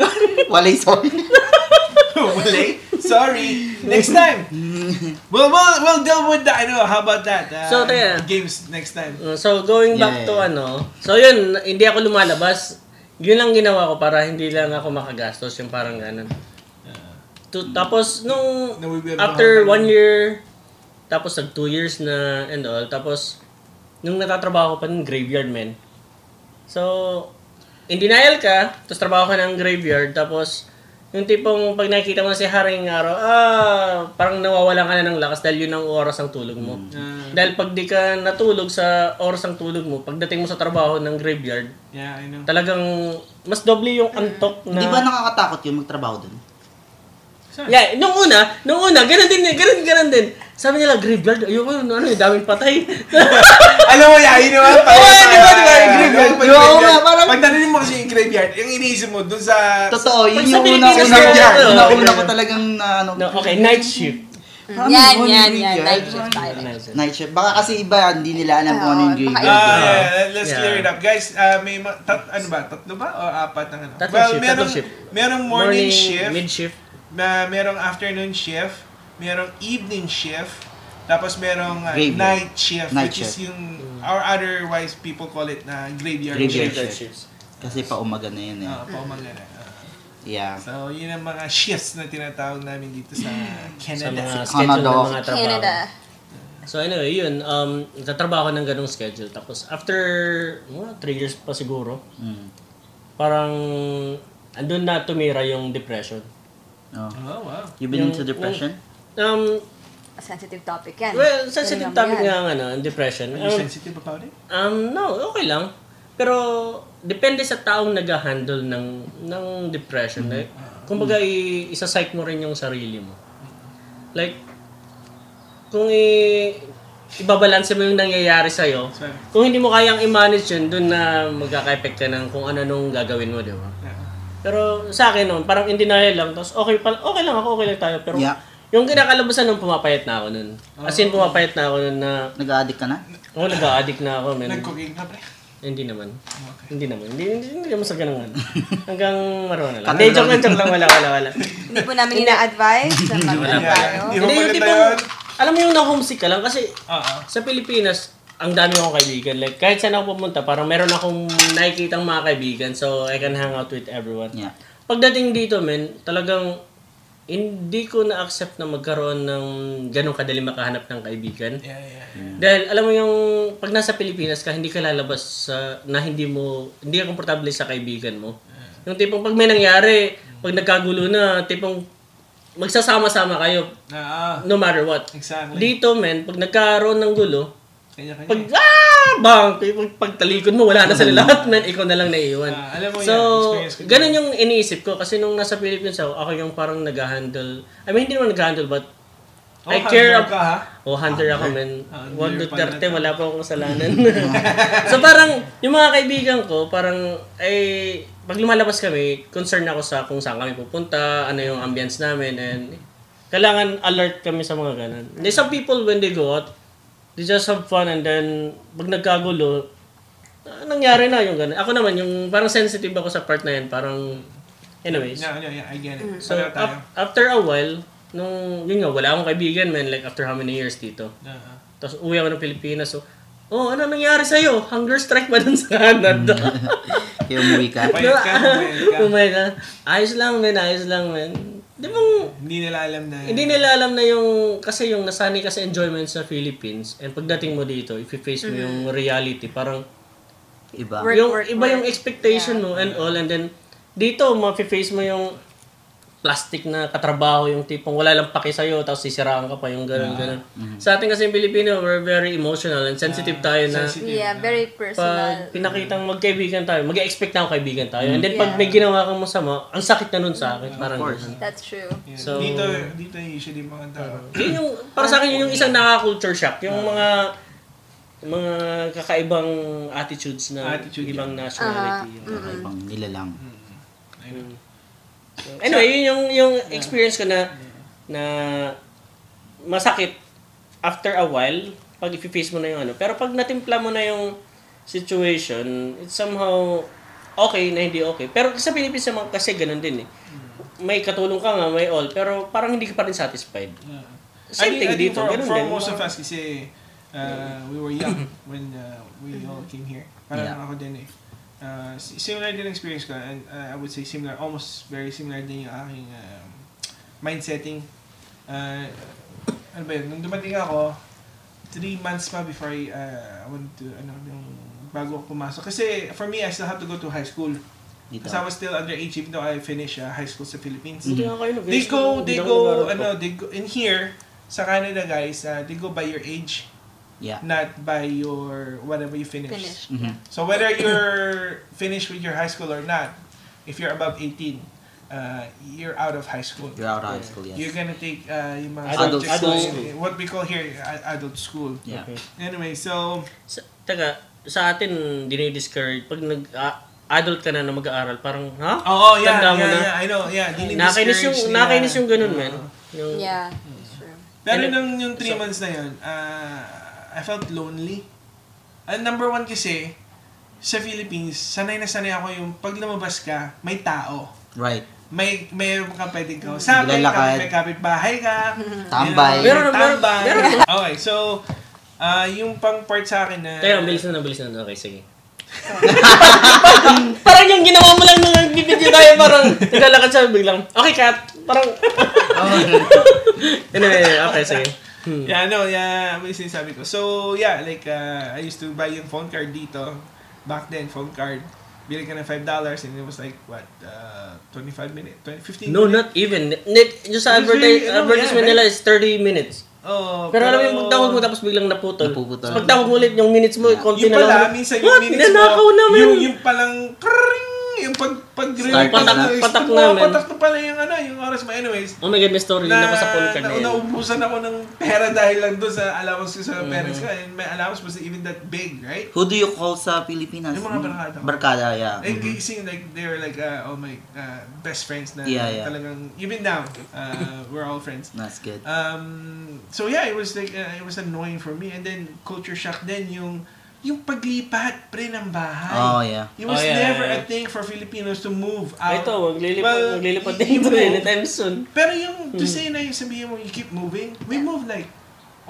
Sorry. Next time. We'll deal with that. How about that? Games next time. So, going back to ano. So, yun. Hindi ako lumalabas. Yun lang ginawa ko para hindi lang ako makagastos. Yung parang ganun. Tapos, nung after 1 year, tapos nag 2 years na and all, tapos nung natatrabaho ko pa ng graveyard, men. So, in denial ka, tapos trabaho ka ng graveyard, tapos yung tipong pag nakikita mo na si Haring Araw, parang nawawalan ka na ng lakas dahil yun ang oras ng tulog mo. Dahil pag di ka natulog sa oras ng tulog mo, pagdating mo sa trabaho ng graveyard, talagang mas doble yung antok na... Di ba nakakatakot yung magtrabaho dun? Yeah, nung una, ganun din. Sabi nila, graveyard, ayoko yun, daming patay. Alam mo, yahin naman. Diba, yung graveyard. Pag narinig mo kasi yung graveyard, yung iniisip mo dun sa... Totoo, yun yung una ko talagang... Okay, night shift. Yan. Night shift. Baka kasi iba, hindi nila alam kung ano yung gig. Let's clear it up. Guys, may tatlo ba? O apat na ano? Tatlo shift. Merong morning shift. Mid-shift. Merong afternoon shift. Merong evening shift. Tapos merong night shift, which is yung or otherwise people call it na graveyard shift. Kasi paumaga na yun eh. Paumaga na. Yeah. So, yun ang mga shifts na tinatawag namin dito sa Canada. Sa mga schedule ng mga trabaho. Canada. So, anyway, yun. Nagtatrabaho ko ng ganung schedule. Tapos, after 3 years pa siguro, parang andun na tumira yung depression. Oh, wow. You've been into depression? Sensitive topic yan. Well, sensitive topic nga ang depression. Are you sensitive about it? No, okay lang. Pero depende sa taong nag-handle ng depression. Like, kumbaga isa-psych mo rin yung sarili mo. Like kung ibabalanse mo yung nangyayari sa iyo, kung hindi mo kayang i-manage yun, doon na magkaka-effect ka ng kung ano nung gagawin mo, di ba? Pero sa akin noon, parang in denial lang. Tapos okay lang tayo, pero yung kinakalabasan nung pumapayat na ako nun. As in, pumapayat na ako nun na... Nag-a-addict ka na? Oo, nag-a-addict na ako. Nag-cooking ka pre? Hindi naman. Hindi naman sa ganun. Hanggang maroon na lang. Hindi, joke lang. Wala. Hindi po namin ina-advise. Hindi yung tipong... Alam mo yung na-homesick ka lang kasi sa Pilipinas, ang dami akong kaibigan. Like, kahit saan ako pumunta, parang meron akong nakikitang mga kaibigan. So, I can hang out with everyone. Pagdating dito, men, talagang... hindi ko na-accept na magkaroon ng ganong kadali makahanap ng kaibigan. Yeah. Dahil alam mo yung pag nasa Pilipinas ka, hindi ka lalabas na hindi ka komportable sa kaibigan mo. Yung tipong pag may nangyari, pag nagkagulo na, tipong magsasama-sama kayo no matter what. Exactly. Dito men, pag nagkaroon ng gulo, kanya. Pag pagtalikod mo, wala na sa lahat, man. Ikaw na lang naiiwan. So, ganun yung iniisip ko. Kasi nung nasa Philippines ako yung parang nag-handle. I mean, hindi naman nag-handle, but... I care about... hunter ako, man. Juan Duterte, wala pa akong kasalanan. So, parang, yung mga kaibigan ko, parang, pag lumalabas kami, concern ako sa kung saan kami pupunta, ano yung ambience namin, and kailangan alert kami sa mga ganun. There's some people, when they go out, they just have fun, and then pag nagkagulo, nangyari na yung gano'n. Ako naman, yung parang sensitive ako sa part na yan, parang, anyways. Yeah, I get it. So, after a while, wala akong kaibigan, man, like after how many years dito. Tapos uwi ako ng Pilipinas, so, ano nangyari sa'yo? Hunger strike ba dun sa Canada? Kaya umuwi ka. Pumayat ka. Ayos lang, man. Di bang, hindi nila alam na yung kasi yung nasanay kasi enjoyment sa Philippines, and pagdating mo dito, i-face mo yung reality, parang iba yung expectation mo and all, and then dito ma-face mo yung plastic na katrabaho, yung tipong wala lang paki sa'yo, tapos sisiraan ka pa, yung ganun. Sa atin kasi Pilipino, we're very emotional and sensitive tayo na very personal. Pag pinakitang magkaibigan tayo, mag-expect na ako kaibigan tayo, and then pag may ginawa kang masama, ang sakit na nun sa akin, parang ganun. That's true. So, dito usually mga tao. Yung para sa akin yung isang naka-culture shock, yung mga kakaibang attitudes na ibang nationality, yung kakaibang nilalang. Anyway, yung experience ko na masakit after a while pag i-face mo na yung Pero pag natimpla mo na yung situation, it's somehow okay na hindi okay. Pero sa Pilipinas naman kasi ganun din eh. May katulong ka nga, may all, pero parang hindi ka pa rin satisfied. Same thing dito. For most of us kasi we were young when we all came here. Parang ako din eh. Similar din experience ko, and I would say similar, almost very similar din yung aking mind setting. Nung dumating ako, 3 months pa before I went to, bago pumasok. Kasi for me, I still have to go to high school. Because I was still underage, even though I finished high school sa Philippines. They go in here, sa Canada guys, they go by your age. Yeah. Not by your whatever you finish. So whether you're finished with your high school or not, if you're above 18, you're out of high school. You're out of high school. Yes. You're gonna take adult school. What we call here adult school. Yeah. Okay. Anyway, so sa atin dinidiscourage pag nag-adult ka na mag-aaral, parang ha? Oo, yeah, I know. Nakakainis yung ganun, man. Yung, yeah, that's true. Pero yung 3 months na yun, I felt lonely. And number one kasi, sa Philippines, sanay na sanay ako yung pag lumabas ka, may tao. Right. May ka pwedeng ka. Sabi ka, may kapitbahay ka. Tambay. Tambay. Okay, so, yung pang part sa akin na... Kaya, bilis na. Okay, sige. Parang yung ginawa mo lang nung nagbibideo tayo, parang naglalakad siya, biglang, okay, cut. Parang... Okay, sige. Yeah, no, yeah, may sinasabi ko. So, yeah, like, I used to buy yung phone card dito. Back then, phone card. Bili ka ng $5 and it was like, what, 25 minutes? 15 minutes? No, not even. Just sa advertisement nila is 30 minutes. Oh, pero alam mo, magtawag mo tapos biglang naputol. So, magtawag ulit yung minutes mo, konti na lang. Yung pala, minsan yung minutes mo, yung palang kring, yung pag-green. Patak namin. Patak na pala yung, ano, yung oras mo. Anyways. Oh my God, may story. Naka sa phone card na yun. Naubusan ako ng pera dahil lang doon sa allowance ko sa parents ko. And may allowance was even that big, right? Who do you call sa Pilipinas? Yung mga barkada. Barkada, yeah. And seeing like, they were like, oh my, best friends na. Yeah. Talagang, even now, we're all friends. That's good. So yeah, it was like, it was annoying for me. And then, culture shock din yung paglipat pre ng bahay. Oh, yeah. It was never a thing for Filipinos to move out. Ito, maglilipat dito anytime soon. Pero yung, to say na yung sabihin mo, you keep moving, we moved like,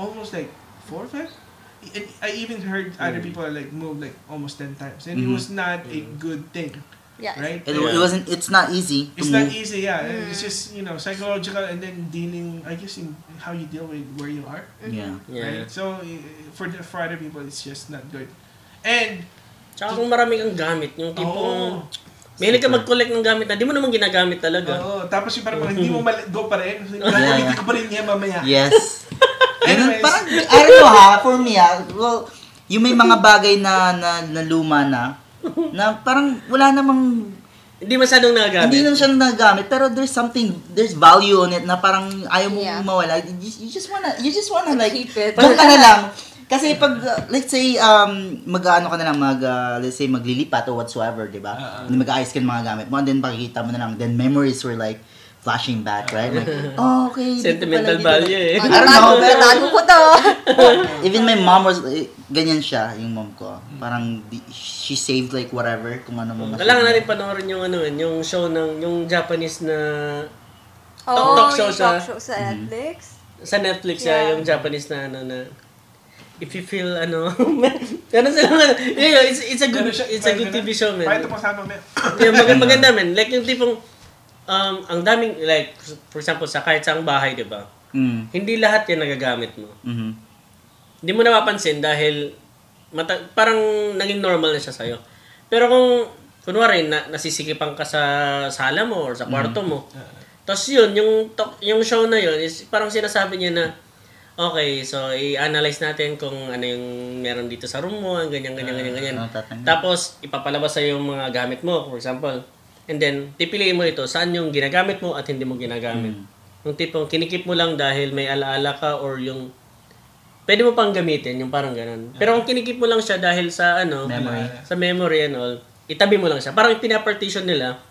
almost like, 4 or 5? And I even heard other people like, move like, almost 10 times. And it was not a good thing. Yeah. Right? It wasn't, it's not easy. It's not easy, yeah. It's just, you know, psychological and then dealing, I guess, in how you deal with where you are. Yeah. Right? So, for other people, it's just not good. And, tsaka kung marami kang gamit, yung tipong, mahilig ka mag-collect ng gamit na, di mo naman ginagamit talaga. Oo, tapos yung parang hindi mo go pa rin. Gagamitin ko pa rin niya mamaya. Yes. Anyways. Parang, I don't know ha, for me ha, well, yung may mga bagay na luma na parang wala namang hindi masyadong nagagamit. Hindi naman siya nagagamit pero there's value on it na parang ayaw mo mawala. You just wanna like keep it. Doon ka na lang kasi pag let's say mag-aano ka na lang let's say maglilipat or whatsoever, di ba? Mag-aayos ka ng mga gamit mo and then pakikita mo na lang then memories were like flashing back, right? Like, oh, okay. Sentimental value eh. I don't know, pero tago ko to. Even my mom was, ganyan siya, yung mom ko. Parang, she saved like whatever, kung ano mo. Kailangan natin panoorin yung ano, yung show ng, yung Japanese na talk show sa Netflix. Sa Netflix, yung Japanese na ano na, if you feel, ano, ano sila, it's a good TV show, man. Pakita po sa man. Maganda, man. Like, yung tipong, ang daming, like, for example, sa kahit saang bahay, di ba? Hindi lahat yan nagagamit mo. Hindi mo napapansin dahil parang naging normal na siya sa'yo. Pero kung, kunwari, nasisikipan ka sa sala mo or sa kwarto mo, tapos yun, yung show na yun, is parang sinasabi niya na, okay, so i-analyze natin kung ano yung meron dito sa room mo, ganyan. Tapos, ipapalabas sa'yo yung mga gamit mo, for example. And then, pipiliin mo ito, saan yung ginagamit mo at hindi mo ginagamit. Yung tipong kinikip mo lang dahil may alaala ka or yung pwede mo pang gamitin, yung parang ganun. Pero kung kinikip mo lang siya dahil sa ano, memory and all, itabi mo lang siya. Parang pinapartition nila.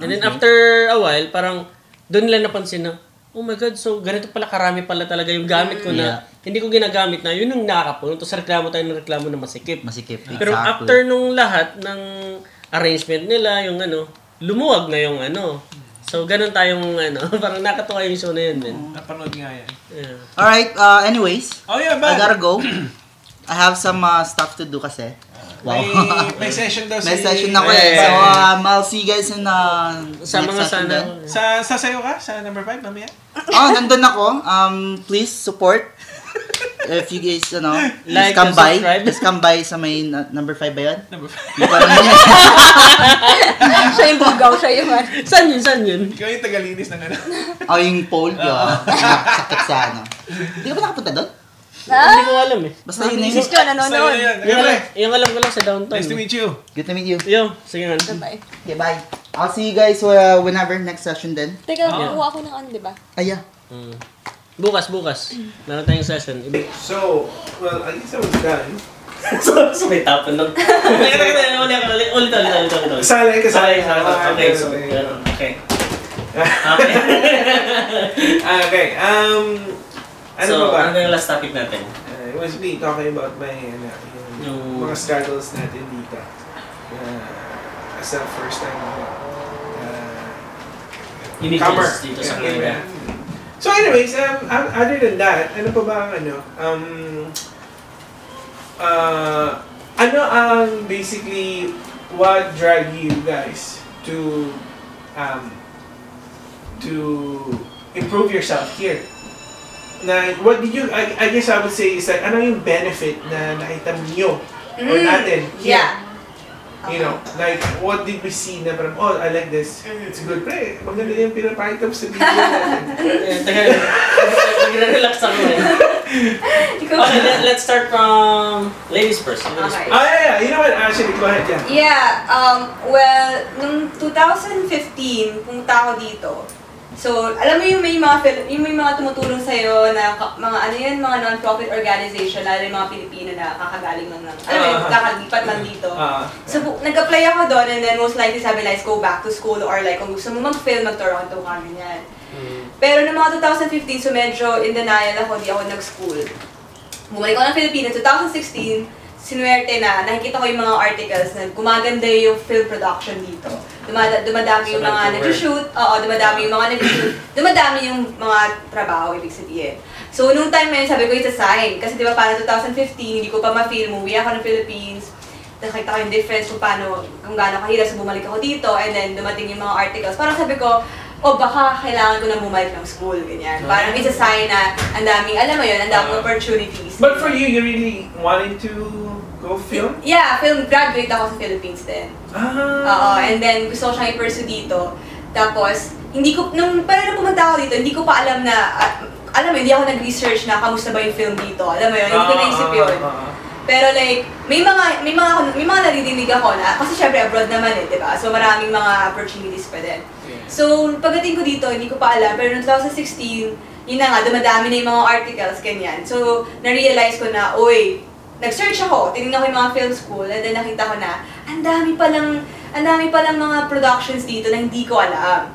And then after a while, parang doon nila napansin na, oh my God, so ganito pala karami pala talaga yung gamit ko na hindi ko ginagamit na yun yung nakakapuno. Tapos reklamo tayo na masikip. Exactly. Pero after nung lahat ng arrangement nila, yung ano, lumuwag na yung ano. So, ganun tayong ano, parang nakatuwa yung show na yun, man. Napanood nga yan. Yeah. Alright, anyways. Oh yeah, man. I gotta go. I have some stuff to do kasi. Wow. May session daw. May session na ko yan. So, I'll see you guys in sa mga sana. Sa sayo ka? Sa number 5, mamaya? Nandun ako. Please support. If you guys, ano, like come by. Just come by sa may number 5 ba yun? Number 5. Yung parang yun. Siya yung bugaw, siya yung man. Saan yun? Ikaw yung tagalinis ng ano. Yung pole. Sakit sa ano. Hindi ka ba nakapunta doon? Hindi ko alam eh. Basta yun na yun. Sis ko, nanonood. Yung alam ko lang sa downtown. Nice to meet you. Good to meet you. Yo, sige nga. Bye. Okay, bye. I'll see you guys whenever next session then. Teka, kukuha ko ng ano, diba? Yeah. Bukas. Meron tayong session. So, well, I guess I was done. So, may tapon lang. Ulit. Salay ka. Okay. Okay. Okay. Ano yung last topic natin? It was me talking about my yung mga struggles natin dito. As a first time comer dito sa Canada. So anyways, other than that, ano pa ba ang ano ang basically what dragged you guys to improve yourself here? Na what did you I guess I would say is like ano yung benefit na nakita niyo or natin here? Yeah. You know, like, what did we see na parang, oh, I like this. It's good. Pre, maganda yung pinapakita sa video natin. Nag-relax ako eh. Okay, let's start from ladies first. Okay. Oh, yeah, you know what? Actually, go ahead, yeah. Yeah, well, nung 2015, pumunta ako dito. So, alam mo yung may mga tumutulong sa'yo na mga ano yun, mga non-profit organization, lalo yung mga Pilipino na kakagaling lang ng, alam mo yun, kakalipat lang dito. So, nag-apply ako doon and then most likely sabi, let's go back to school or like, kung gusto mo mag-film, mag-Toronto ka, ganyan. Pero noong mga 2015, so medyo in denial ako, di ako nag-school. Bumalik ako ng Pilipinas, 2016, sinuwerte na, nakikita ko yung mga articles na gumaganda yung film production dito. Dumadami yung mga nag-shoot, dumadami yung mga trabaho, ibig sabihin. So, nung time na yun, sabi ko, it's a sign. Kasi di ba, para 2015, hindi ko pa ma-film, umuwi ako ng Philippines, nakikita ko yung difference kung paano, kung gaano kahirap, so bumalik ako dito, and then dumating yung mga articles. Parang sabi ko, oh, baka kailangan ko na bumalik ng school, ganyan. Parang it's a sign na ang daming, alam mo yun, ang daming opportunities. But for you, you really wanted to go film? Yeah, film. Graduate ako sa Philippines din. And then gusto ko siyang i-pursue dito. Tapos, hindi ko, nung parang pumunta ako dito, hindi ko pa alam na, alam mo, hindi ako nag-research na kamusta ba yung film dito. Alam mo yun, hindi ko naisip yun. Pero like, may mga naridinig ako na, kasi syempre abroad naman eh, di ba? So maraming mga opportunities pa din. So, pagdating ko dito, hindi ko pa alam, pero noong 2016, yun na nga, dumadami na yung mga articles, ganyan. So, na-realize ko na, oy, nag-search ako, tinignan ko yung mga film school, and then nakita ko na, ang dami palang mga productions dito na hindi ko alam.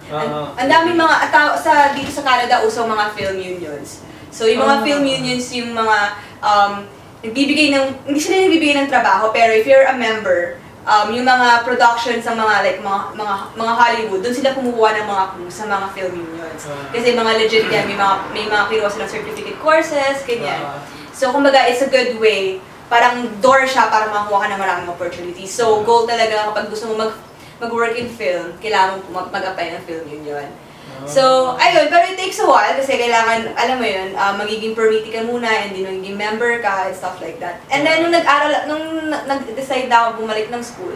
Ang daming mga, dito sa Canada, usong mga film unions. So, yung mga film unions, yung mga, hindi sila nagbibigay ng trabaho, pero if you're a member, yung mga productions ng mga, like, mga Hollywood, doon sila kumukuha ng mga sa mga film unions. Kasi mga legit yan, may mga kinuha silang certificate courses, ganyan. So, kumbaga, it's a good way. Parang door siya para makakuha ka ng maraming opportunities. So, goal talaga kapag gusto mo mag-work in film, kailangan mo mag-apply ng film union. So, ayun, pero it takes a while kasi kailangan, alam mo yun, magiging permittee ka muna and then magiging member ka and stuff like that. And then, nung nag-decide na ako bumalik ng school,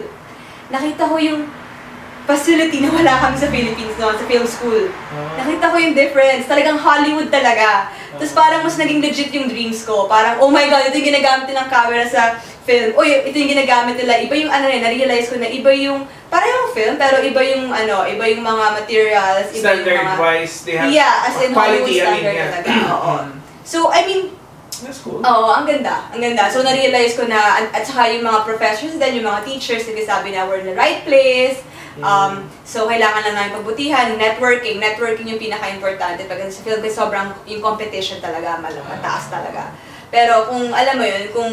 nakita ko yung facility na wala kami sa Philippines noon, sa film school. Nakita ko yung difference. Talagang Hollywood talaga. Tapos parang mas naging legit yung dreams ko. Parang, oh my God, ito yung ginagamit ng camera sa film. Uy, ito yung ginagamit nila. Iba yung ano rin, na-realize ko na iba yung, parang film, pero iba yung ano, iba yung mga materials. Iba standard-wise, they have yeah, as in quality, Hollywood standard talaga. Oo. So, I mean, that's cool. Oo, ang ganda. Ang ganda. So, na-realize ko na, at saka yung mga professors din, yung mga teachers, nagsasabi na we're in the right place. So, kailangan lang namin pagbutihan. Networking. Networking yung pinaka-importante. Pag sa film, kasi sobrang yung competition talaga, mataas talaga. Pero kung alam mo yun, kung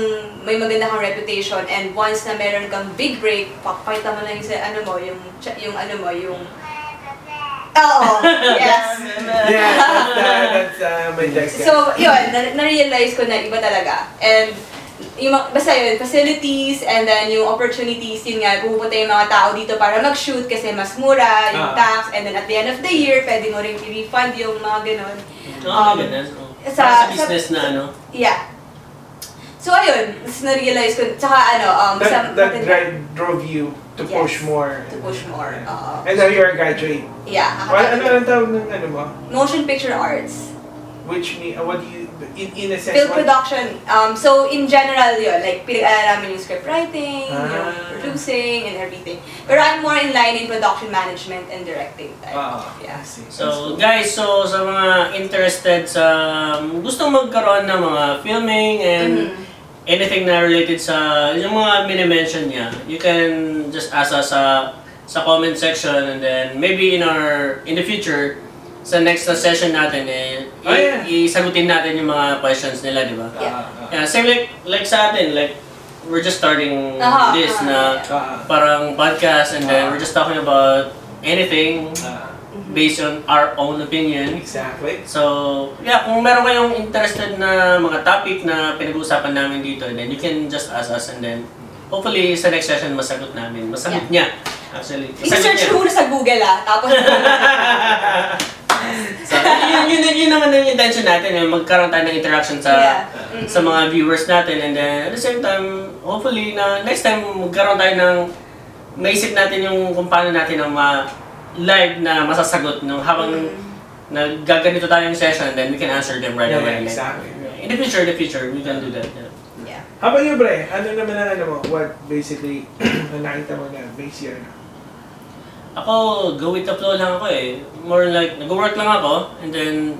may maganda kang reputation and once na meron kang big break, pakita mo lang yung ano mo, yung... Oo, yes. Yeah, that's my next guess. So, yun, na-realize ko na iba talaga. And yung, basta yun, facilities and then yung opportunities, yun nga, pupunta yung mga tao dito para mag-shoot kasi mas mura, yung tax, and then at the end of the year, pwede mo rin i-refund yung mga ganun. Sa business na ano? Yeah. So ayun, na-realize ko, tsaka ano, that drove you to push more. To push more, and now you're a graduate. Yeah. Ano ang tawag ng ano ba? Motion Picture Arts. Which means, what do you, in a sense, film production. So in general yun, like, pinag-alala namin yung script writing, yung producing, and everything. Pero I'm more in line in production management and directing type. Yeah. So guys, so sa mga interested sa, gustong magkaroon ng mga filming and anything na related sa, yung mga minimension niya, you can just ask us sa comment section, and then maybe in the future sa next na session natin eh isagutin natin yung mga questions nila, di ba? Yeah, same like sa atin, like we're just starting this na parang podcast, and then we're just talking about anything based on our own opinion. Exactly. So, yeah, kung meron kayong interested na mga topic na pinag-uusapan namin dito, then you can just ask us, and then hopefully sa next session masagot namin. Masagot niya. Actually, i-search ko muna sa Google tapos so, yun naman yung intention natin, yung magkaroon tayo ng interaction sa sa mga viewers natin, and then at the same time, hopefully na next time magkaroon tayo ng maisip natin yung kung paano natin ang live na masasagot habang naggaganito tayo yung session, and then we can answer them right away. Exactly. In the future, we can do that. How about you, Bre? Ano naman na alam mo? What basically nakita mo na base year na? Ako, go with the flow lang ako eh. More like, nag-work lang ako, and then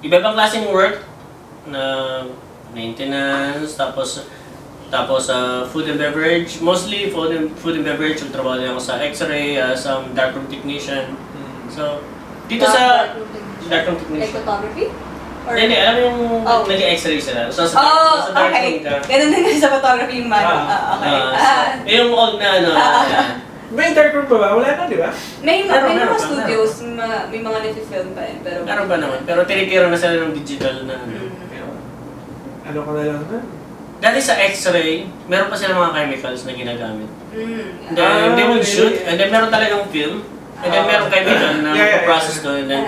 iba-ibang klaseng work na maintenance, tapos food and beverage. Mostly food and beverage. Trabaho din ako sa X-ray, some darkroom technician. So, dito sa darkroom technician. Like photography? Hindi, alam mo yung naging X-ray sila. So, sa darkroom ka. Ganun din sa photography yung manual. Yung old na may darkroom pa ba? Wala na, di ba? May mga studios, may mga nag-film pa eh. Meron ba naman? Pero tinitira na sila ng digital na ano ka na lang na? Dati sa X-ray, meron pa sila mga chemicals na ginagamit. They would shoot, and then meron talagang film. And then meron kayo dito na process doon, and then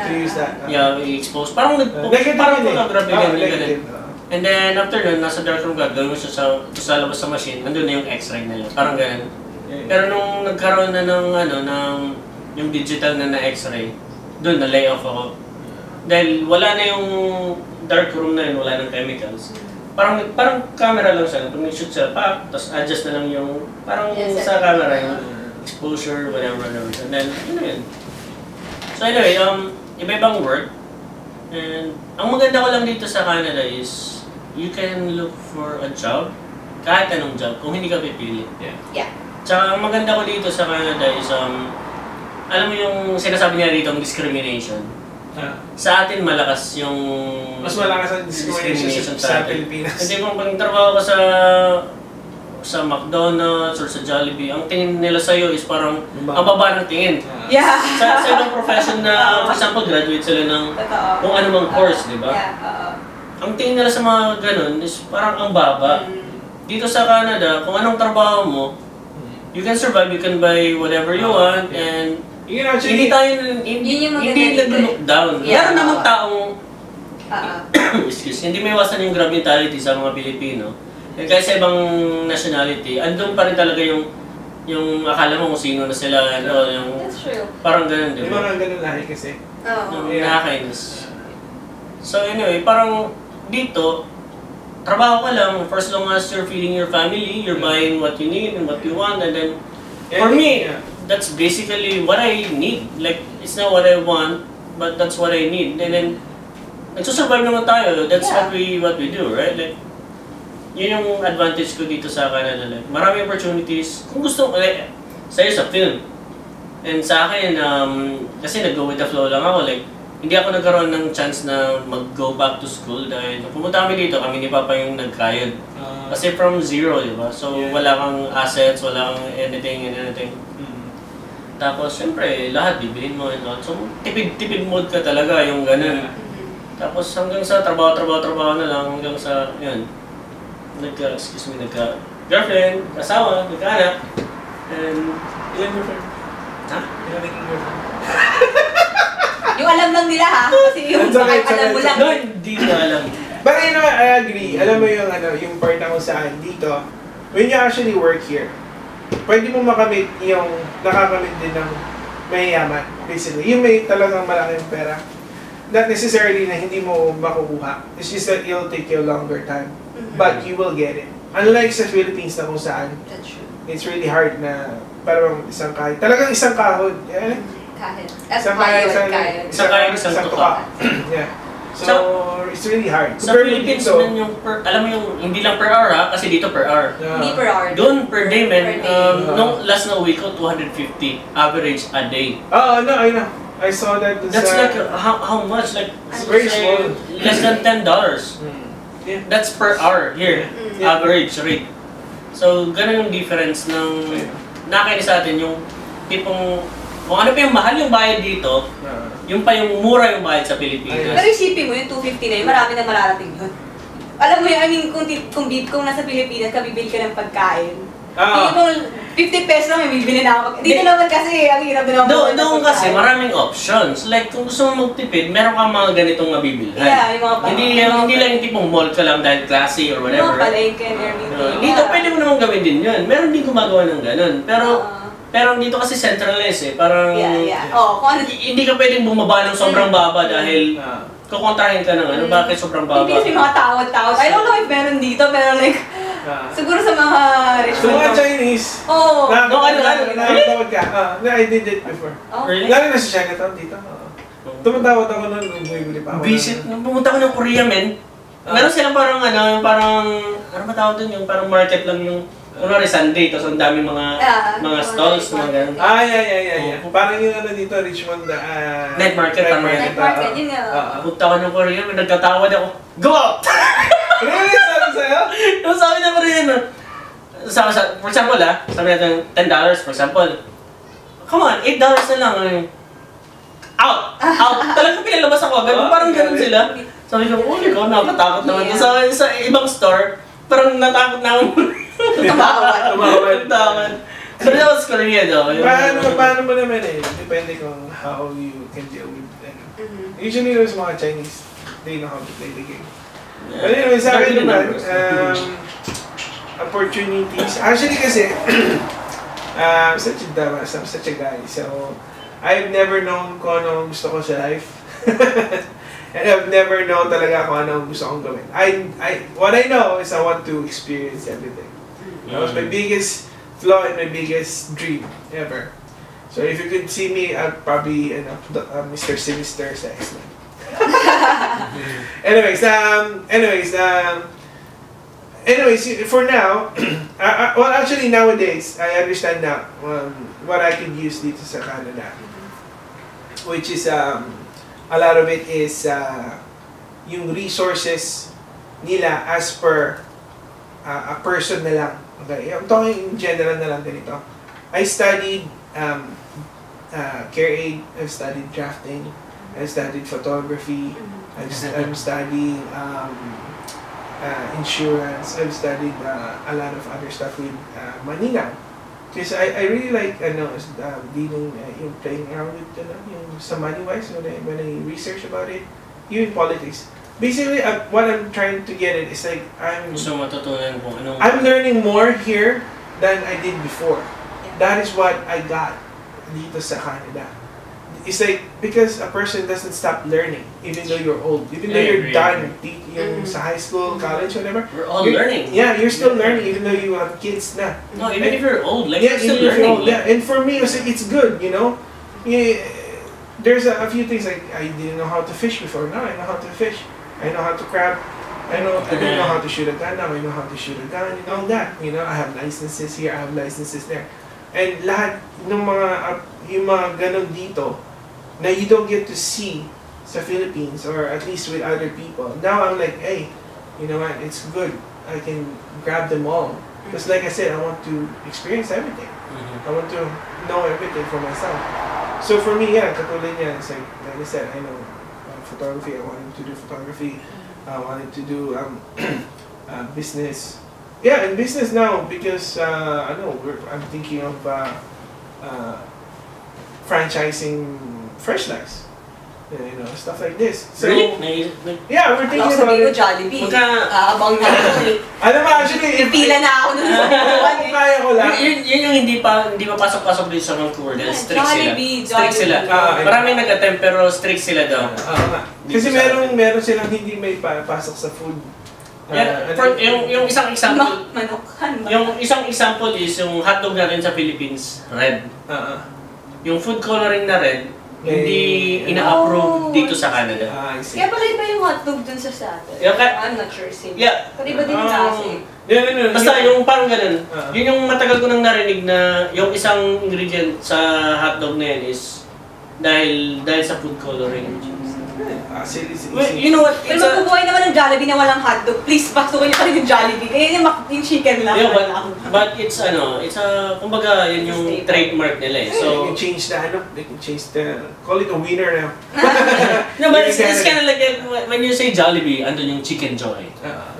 i-expose. Parang photography ganyan. And then after nun, nasa darkroom ka, gawin mo siya sa labas sa machine, nandun na yung X-ray nila. Parang ganyan. Pero nung nagkaroon na ng yung digital na X-ray, doon na-lay off ako. Dahil wala na yung darkroom na yun, wala ng chemicals. Parang camera lang siya, kung i-shoot siya, tapos adjust na lang yung, parang sa camera yun. Exposure, whatever, and then yun. So anyway, iba-ibang work, and ang maganda ko lang dito sa Canada is you can look for a job, kahit anong job, kung hindi ka pipili. Yeah. Tsaka ang maganda ko dito sa Canada is alam mo yung sinasabi niya dito, ang discrimination. Sa atin malakas yung mas malakas ang discrimination sa Pilipinas. Kasi kung pagtrabaho ka sa McDonald's or sa Jollibee, ang tingin nila sa'yo is parang ang baba ng tingin. Sa ibang profession na, for example, graduate sila ng kung anumang course, di ba? Ang tingin nila sa mga ganun is parang ang baba. Dito sa Canada, kung anong trabaho mo, you can survive, you can buy whatever you want, and hindi nag-look down. Meron namang taong, hindi may iwasan yung grab mentality sa mga Pilipino. Kahit sa ibang nationality, andun pa rin talaga yung akala mo kung sino na sila. That's true. Parang ganun, di ba? Parang ganun lahi kasi. Nakakainis. So anyway, parang dito, trabaho ka lang. First long as you're feeding your family, you're buying what you need and what you want. And then, for me, that's basically what I need. Like, it's not what I want, but that's what I need. And then, nagsusurvive naman tayo. That's what we do, right? Like, yun yung advantage ko dito sa Canada. Like, marami opportunities. Kung gusto mo, like, sa'yo sa film. And sa akin, kasi nag-go with the flow lang ako. Like, hindi ako nagkaroon ng chance na mag-go back to school dahil pumunta kami dito, kami ni Papa yung nagkayod. Kasi from zero, di ba? So, wala kang assets, wala kang anything. Tapos, syempre, lahat bibili mo and all. So, tipid-tipid mode ka talaga, yung ganun. Tapos, hanggang sa trabaho na lang, hanggang sa, yun. Nagka-girlfriend, kasawa, nagka-anak, and ilan girlfriend? Ilan naging girlfriend? Yung alam lang nila kasi yung alam mo lang. No, hindi mo alam. But I agree, alam mo yung part na kung saan dito, when you actually work here, pwede mo makamit yung nakakamit din ng mayayaman, basically. Yung may talagang malaking pera. Not necessarily na hindi mo makukuha. It's just that it'll take you a longer time. But you will get it. Unlike sa Philippines na kung saan, it's really hard na parang isang kahit. Talagang isang kahod. Kahit. Isang kahod. Isang tuka. So, it's really hard. Sa Philippines man yung per, alam mo yung, hindi lang per hour ha, kasi dito per hour. Hindi per hour. Doon per day man, nung last na week ko, 250 average a day. Oo, no, ayun na. I saw that. That's like, how much? Like, it's very small. Less than $10. Yeah. That's per hour here, average rate. So, ganun yung difference ng nakakainis sa atin yung tipong kung ano pa yung mahal yung bayad dito, yung pa yung mura yung bayad sa Pilipinas. Pero isipin mo yung 250 na yun, marami na mararating yun. Alam mo yun, I mean, kung nasa Pilipinas, kabibili ka ng pagkain. Hindi mo 50 pesos lang, may bibili na ako. Dito naman kasi, ang hirap na naman. Doon kasi, maraming options. Like, kung gusto mo magtipid, meron kang mga ganitong mabibilhan. Yeah, yung mga pang... Hindi lang yung tipong mall ka lang dahil classy or whatever. Yung mga palengke and everything. Dito, pwede mo naman gawin din yun. Meron din gumagawa ng ganun. Pero dito kasi centralized eh, parang hindi ka pwedeng bumaba ng sobrang baba dahil kukontrahin ka ng ano, bakit sobrang baba? Hindi kasi mga tawad-tawad. I don't know if meron dito, pero like, siguro sa mga Richmond. Mga Chinese. Oo. Nakatawad ka. I did it before. Lalo na sa Sega tawad dito. Tumatawad ako nun, bumibili pa ako. Visit, pumunta ko ng Korea men. Meron silang parang ano, ano ba tawad dun yung parang market lang yung kunwari Sunday, tapos ang dami mga stalls, mga ganun. Parang yung ano dito, Richmond, night market. Night market, yun nga. Punta ko ng Korea, may nagkatawad ako, go out! Really? Sabi sa'yo? Yung sabi na Korean, for example sabi natin $10, for example. Come on, $8 na lang. Out! Out! Talagang pinalabas ako, parang ganun sila. Sabi ko, uy, ikaw, nakatakot naman. Sa ibang store, parang natakot na ako. Tumawan. So that was Korea though. Paano mo naman eh? Depende kung how you can deal with it. Usually those mga Chinese, they know how to play the game. But anyway, sa akin naman, opportunities. Actually kasi, I'm such a dumbass, I'm such a guy. So, I've never known kung anong gusto ko sa life. And I've never known talaga kung anong gusto kong gawin. What I know is I want to experience everything. That was my biggest flaw and my biggest dream ever. So if you could see me, I'd probably end up Mr. Sinister sa X-Men. Anyways, for now, well actually nowadays, I understand now what I can use dito sa Canada. Which is, a lot of it is yung resources nila as per a person na lang. Okay, I'm talking in general na lang ganito. I studied care aid, I studied drafting, I studied photography, I'm studying insurance, I've studied a lot of other stuff with money lang. Because I really like dealing, playing around with some money-wise when I research about it, even politics. Basically, what I'm trying to get at is like I'm learning more here than I did before. Yeah. That is what I got dito sa Canada. It's like because a person doesn't stop learning even though you're old, even though you're done sa high school, college, whatever. We're all learning. Yeah, you're still learning even though you have kids na. No, even if you're old, like you're still learning. Yeah, and for me, it's good, you know. Yeah, there's a few things like I didn't know how to fish before. Now I know how to fish. I know how to crab. I don't know how to shoot a gun. Now I know how to shoot a gun and all that. You know, I have licenses here. I have licenses there. And lahat ng mga ganon dito na you don't get to see sa Philippines or at least with other people. Now I'm like, hey, you know what? It's good. I can grab them all. Because like I said, I want to experience everything. I want to know everything for myself. So for me, yeah, katulad niyan, it's like I said, I know. Photography. I wanted to do photography. I wanted to do business. Yeah, and business now because I know I'm thinking of franchising fresh lights. You know, stuff like this. So, really? Yeah, we're thinking about it. Jollibee. Abang na ako. Ano ba, actually, pipila na ako nun sa mga kaya ko lang. Yun yung hindi pa pasok-pasok din sa Vancouver. Strict sila. Maraming nag-attempt pero strict sila daw. Kasi meron silang hindi may pasok sa food. Yung isang example, is yung hotdog na rin sa Philippines, red. Yung food coloring na red, Hindi ina-approve dito sa Canada. Kaya pala iba yung hotdog dun sa atin. Yeah, I'm not sure, Sim. Yeah. Pero iba din yung kasi. No. Basta yung parang ganun. Yun yung matagal ko nang narinig na yung isang ingredient sa hotdog na yan is dahil sa food coloring. Well, you know what? Pero magbubuhay naman ng Jollibee na walang hotdog. Please, pasukin niyo pa rin yung Jollibee. Eh, yung chicken lang. Yeah, but it's ano, it's a, kumbaga, yun yung trademark nila eh. So, you can change the, call it a winner. No, but it's kind of like, when you say Jollibee, andun yung chicken joy.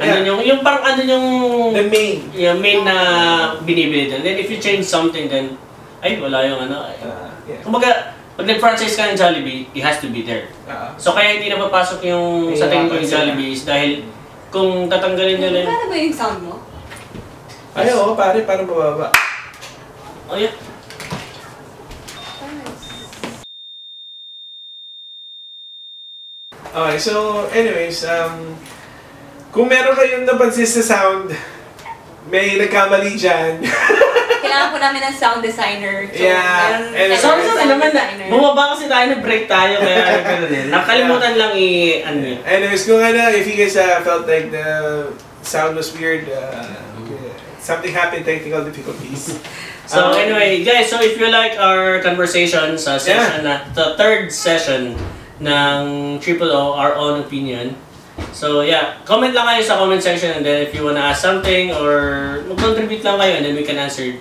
Andun yung parang andun yung the main. Yeah, main na binibili din. Then if you change something, then, ay, wala yung ano. Kumbaga, pag nag-franchise ka ng Jollibee, it has to be there. So kaya hindi na papasok yung sa tingin ko yung Jollibee is dahil kung tatanggalin nila yung... Paano ba yung sound mo? Ay, oo pare, parang bababa. Oh, yeah. Okay, so anyways, kung meron kayong napansin sa sound, may nagkamali dyan. Kailangan po namin ng sound designer. So, yeah. Sound designer. Bumaba kasi tayo, nag-break tayo. Kaya nakalimutan lang i-unmute. Anyways, kung ano, if you guys felt like the sound was weird, something happened, technical difficulties. So anyway, guys, so if you like our conversation sa session na, the third session ng Triple O, Our Own Opinion, so yeah, comment lang kayo sa comment section and then if you wanna ask something or mag-contribute lang kayo and then we can answer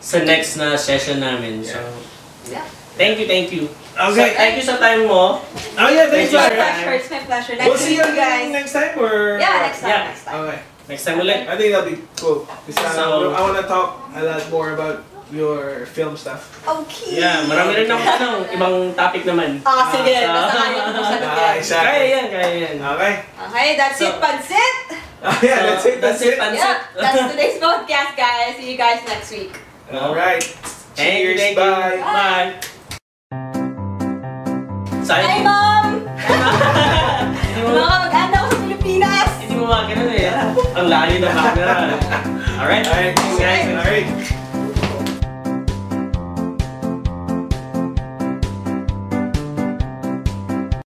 sa next na session namin. So, yeah. Thank you. Okay. So, thank you sa time mo. Oh yeah, thank you. It's my pleasure. We'll see you guys next time or? Yeah, next time. Okay. Next time ulit. I think that'll be cool. So, I wanna talk a lot more about your film stuff. Okay. Yeah, marami rin naman ng ibang topic naman. Sige. Kaya yan. Okay, that's it, Pansit! That's it. That's today's podcast, guys. See you guys next week. Alright. Cheers. Bye. Hi, Mom! Mga mag-anda ko sa Pilipinas! Hindi mo makakita na yan. Ang layo na camera. Alright. Alright.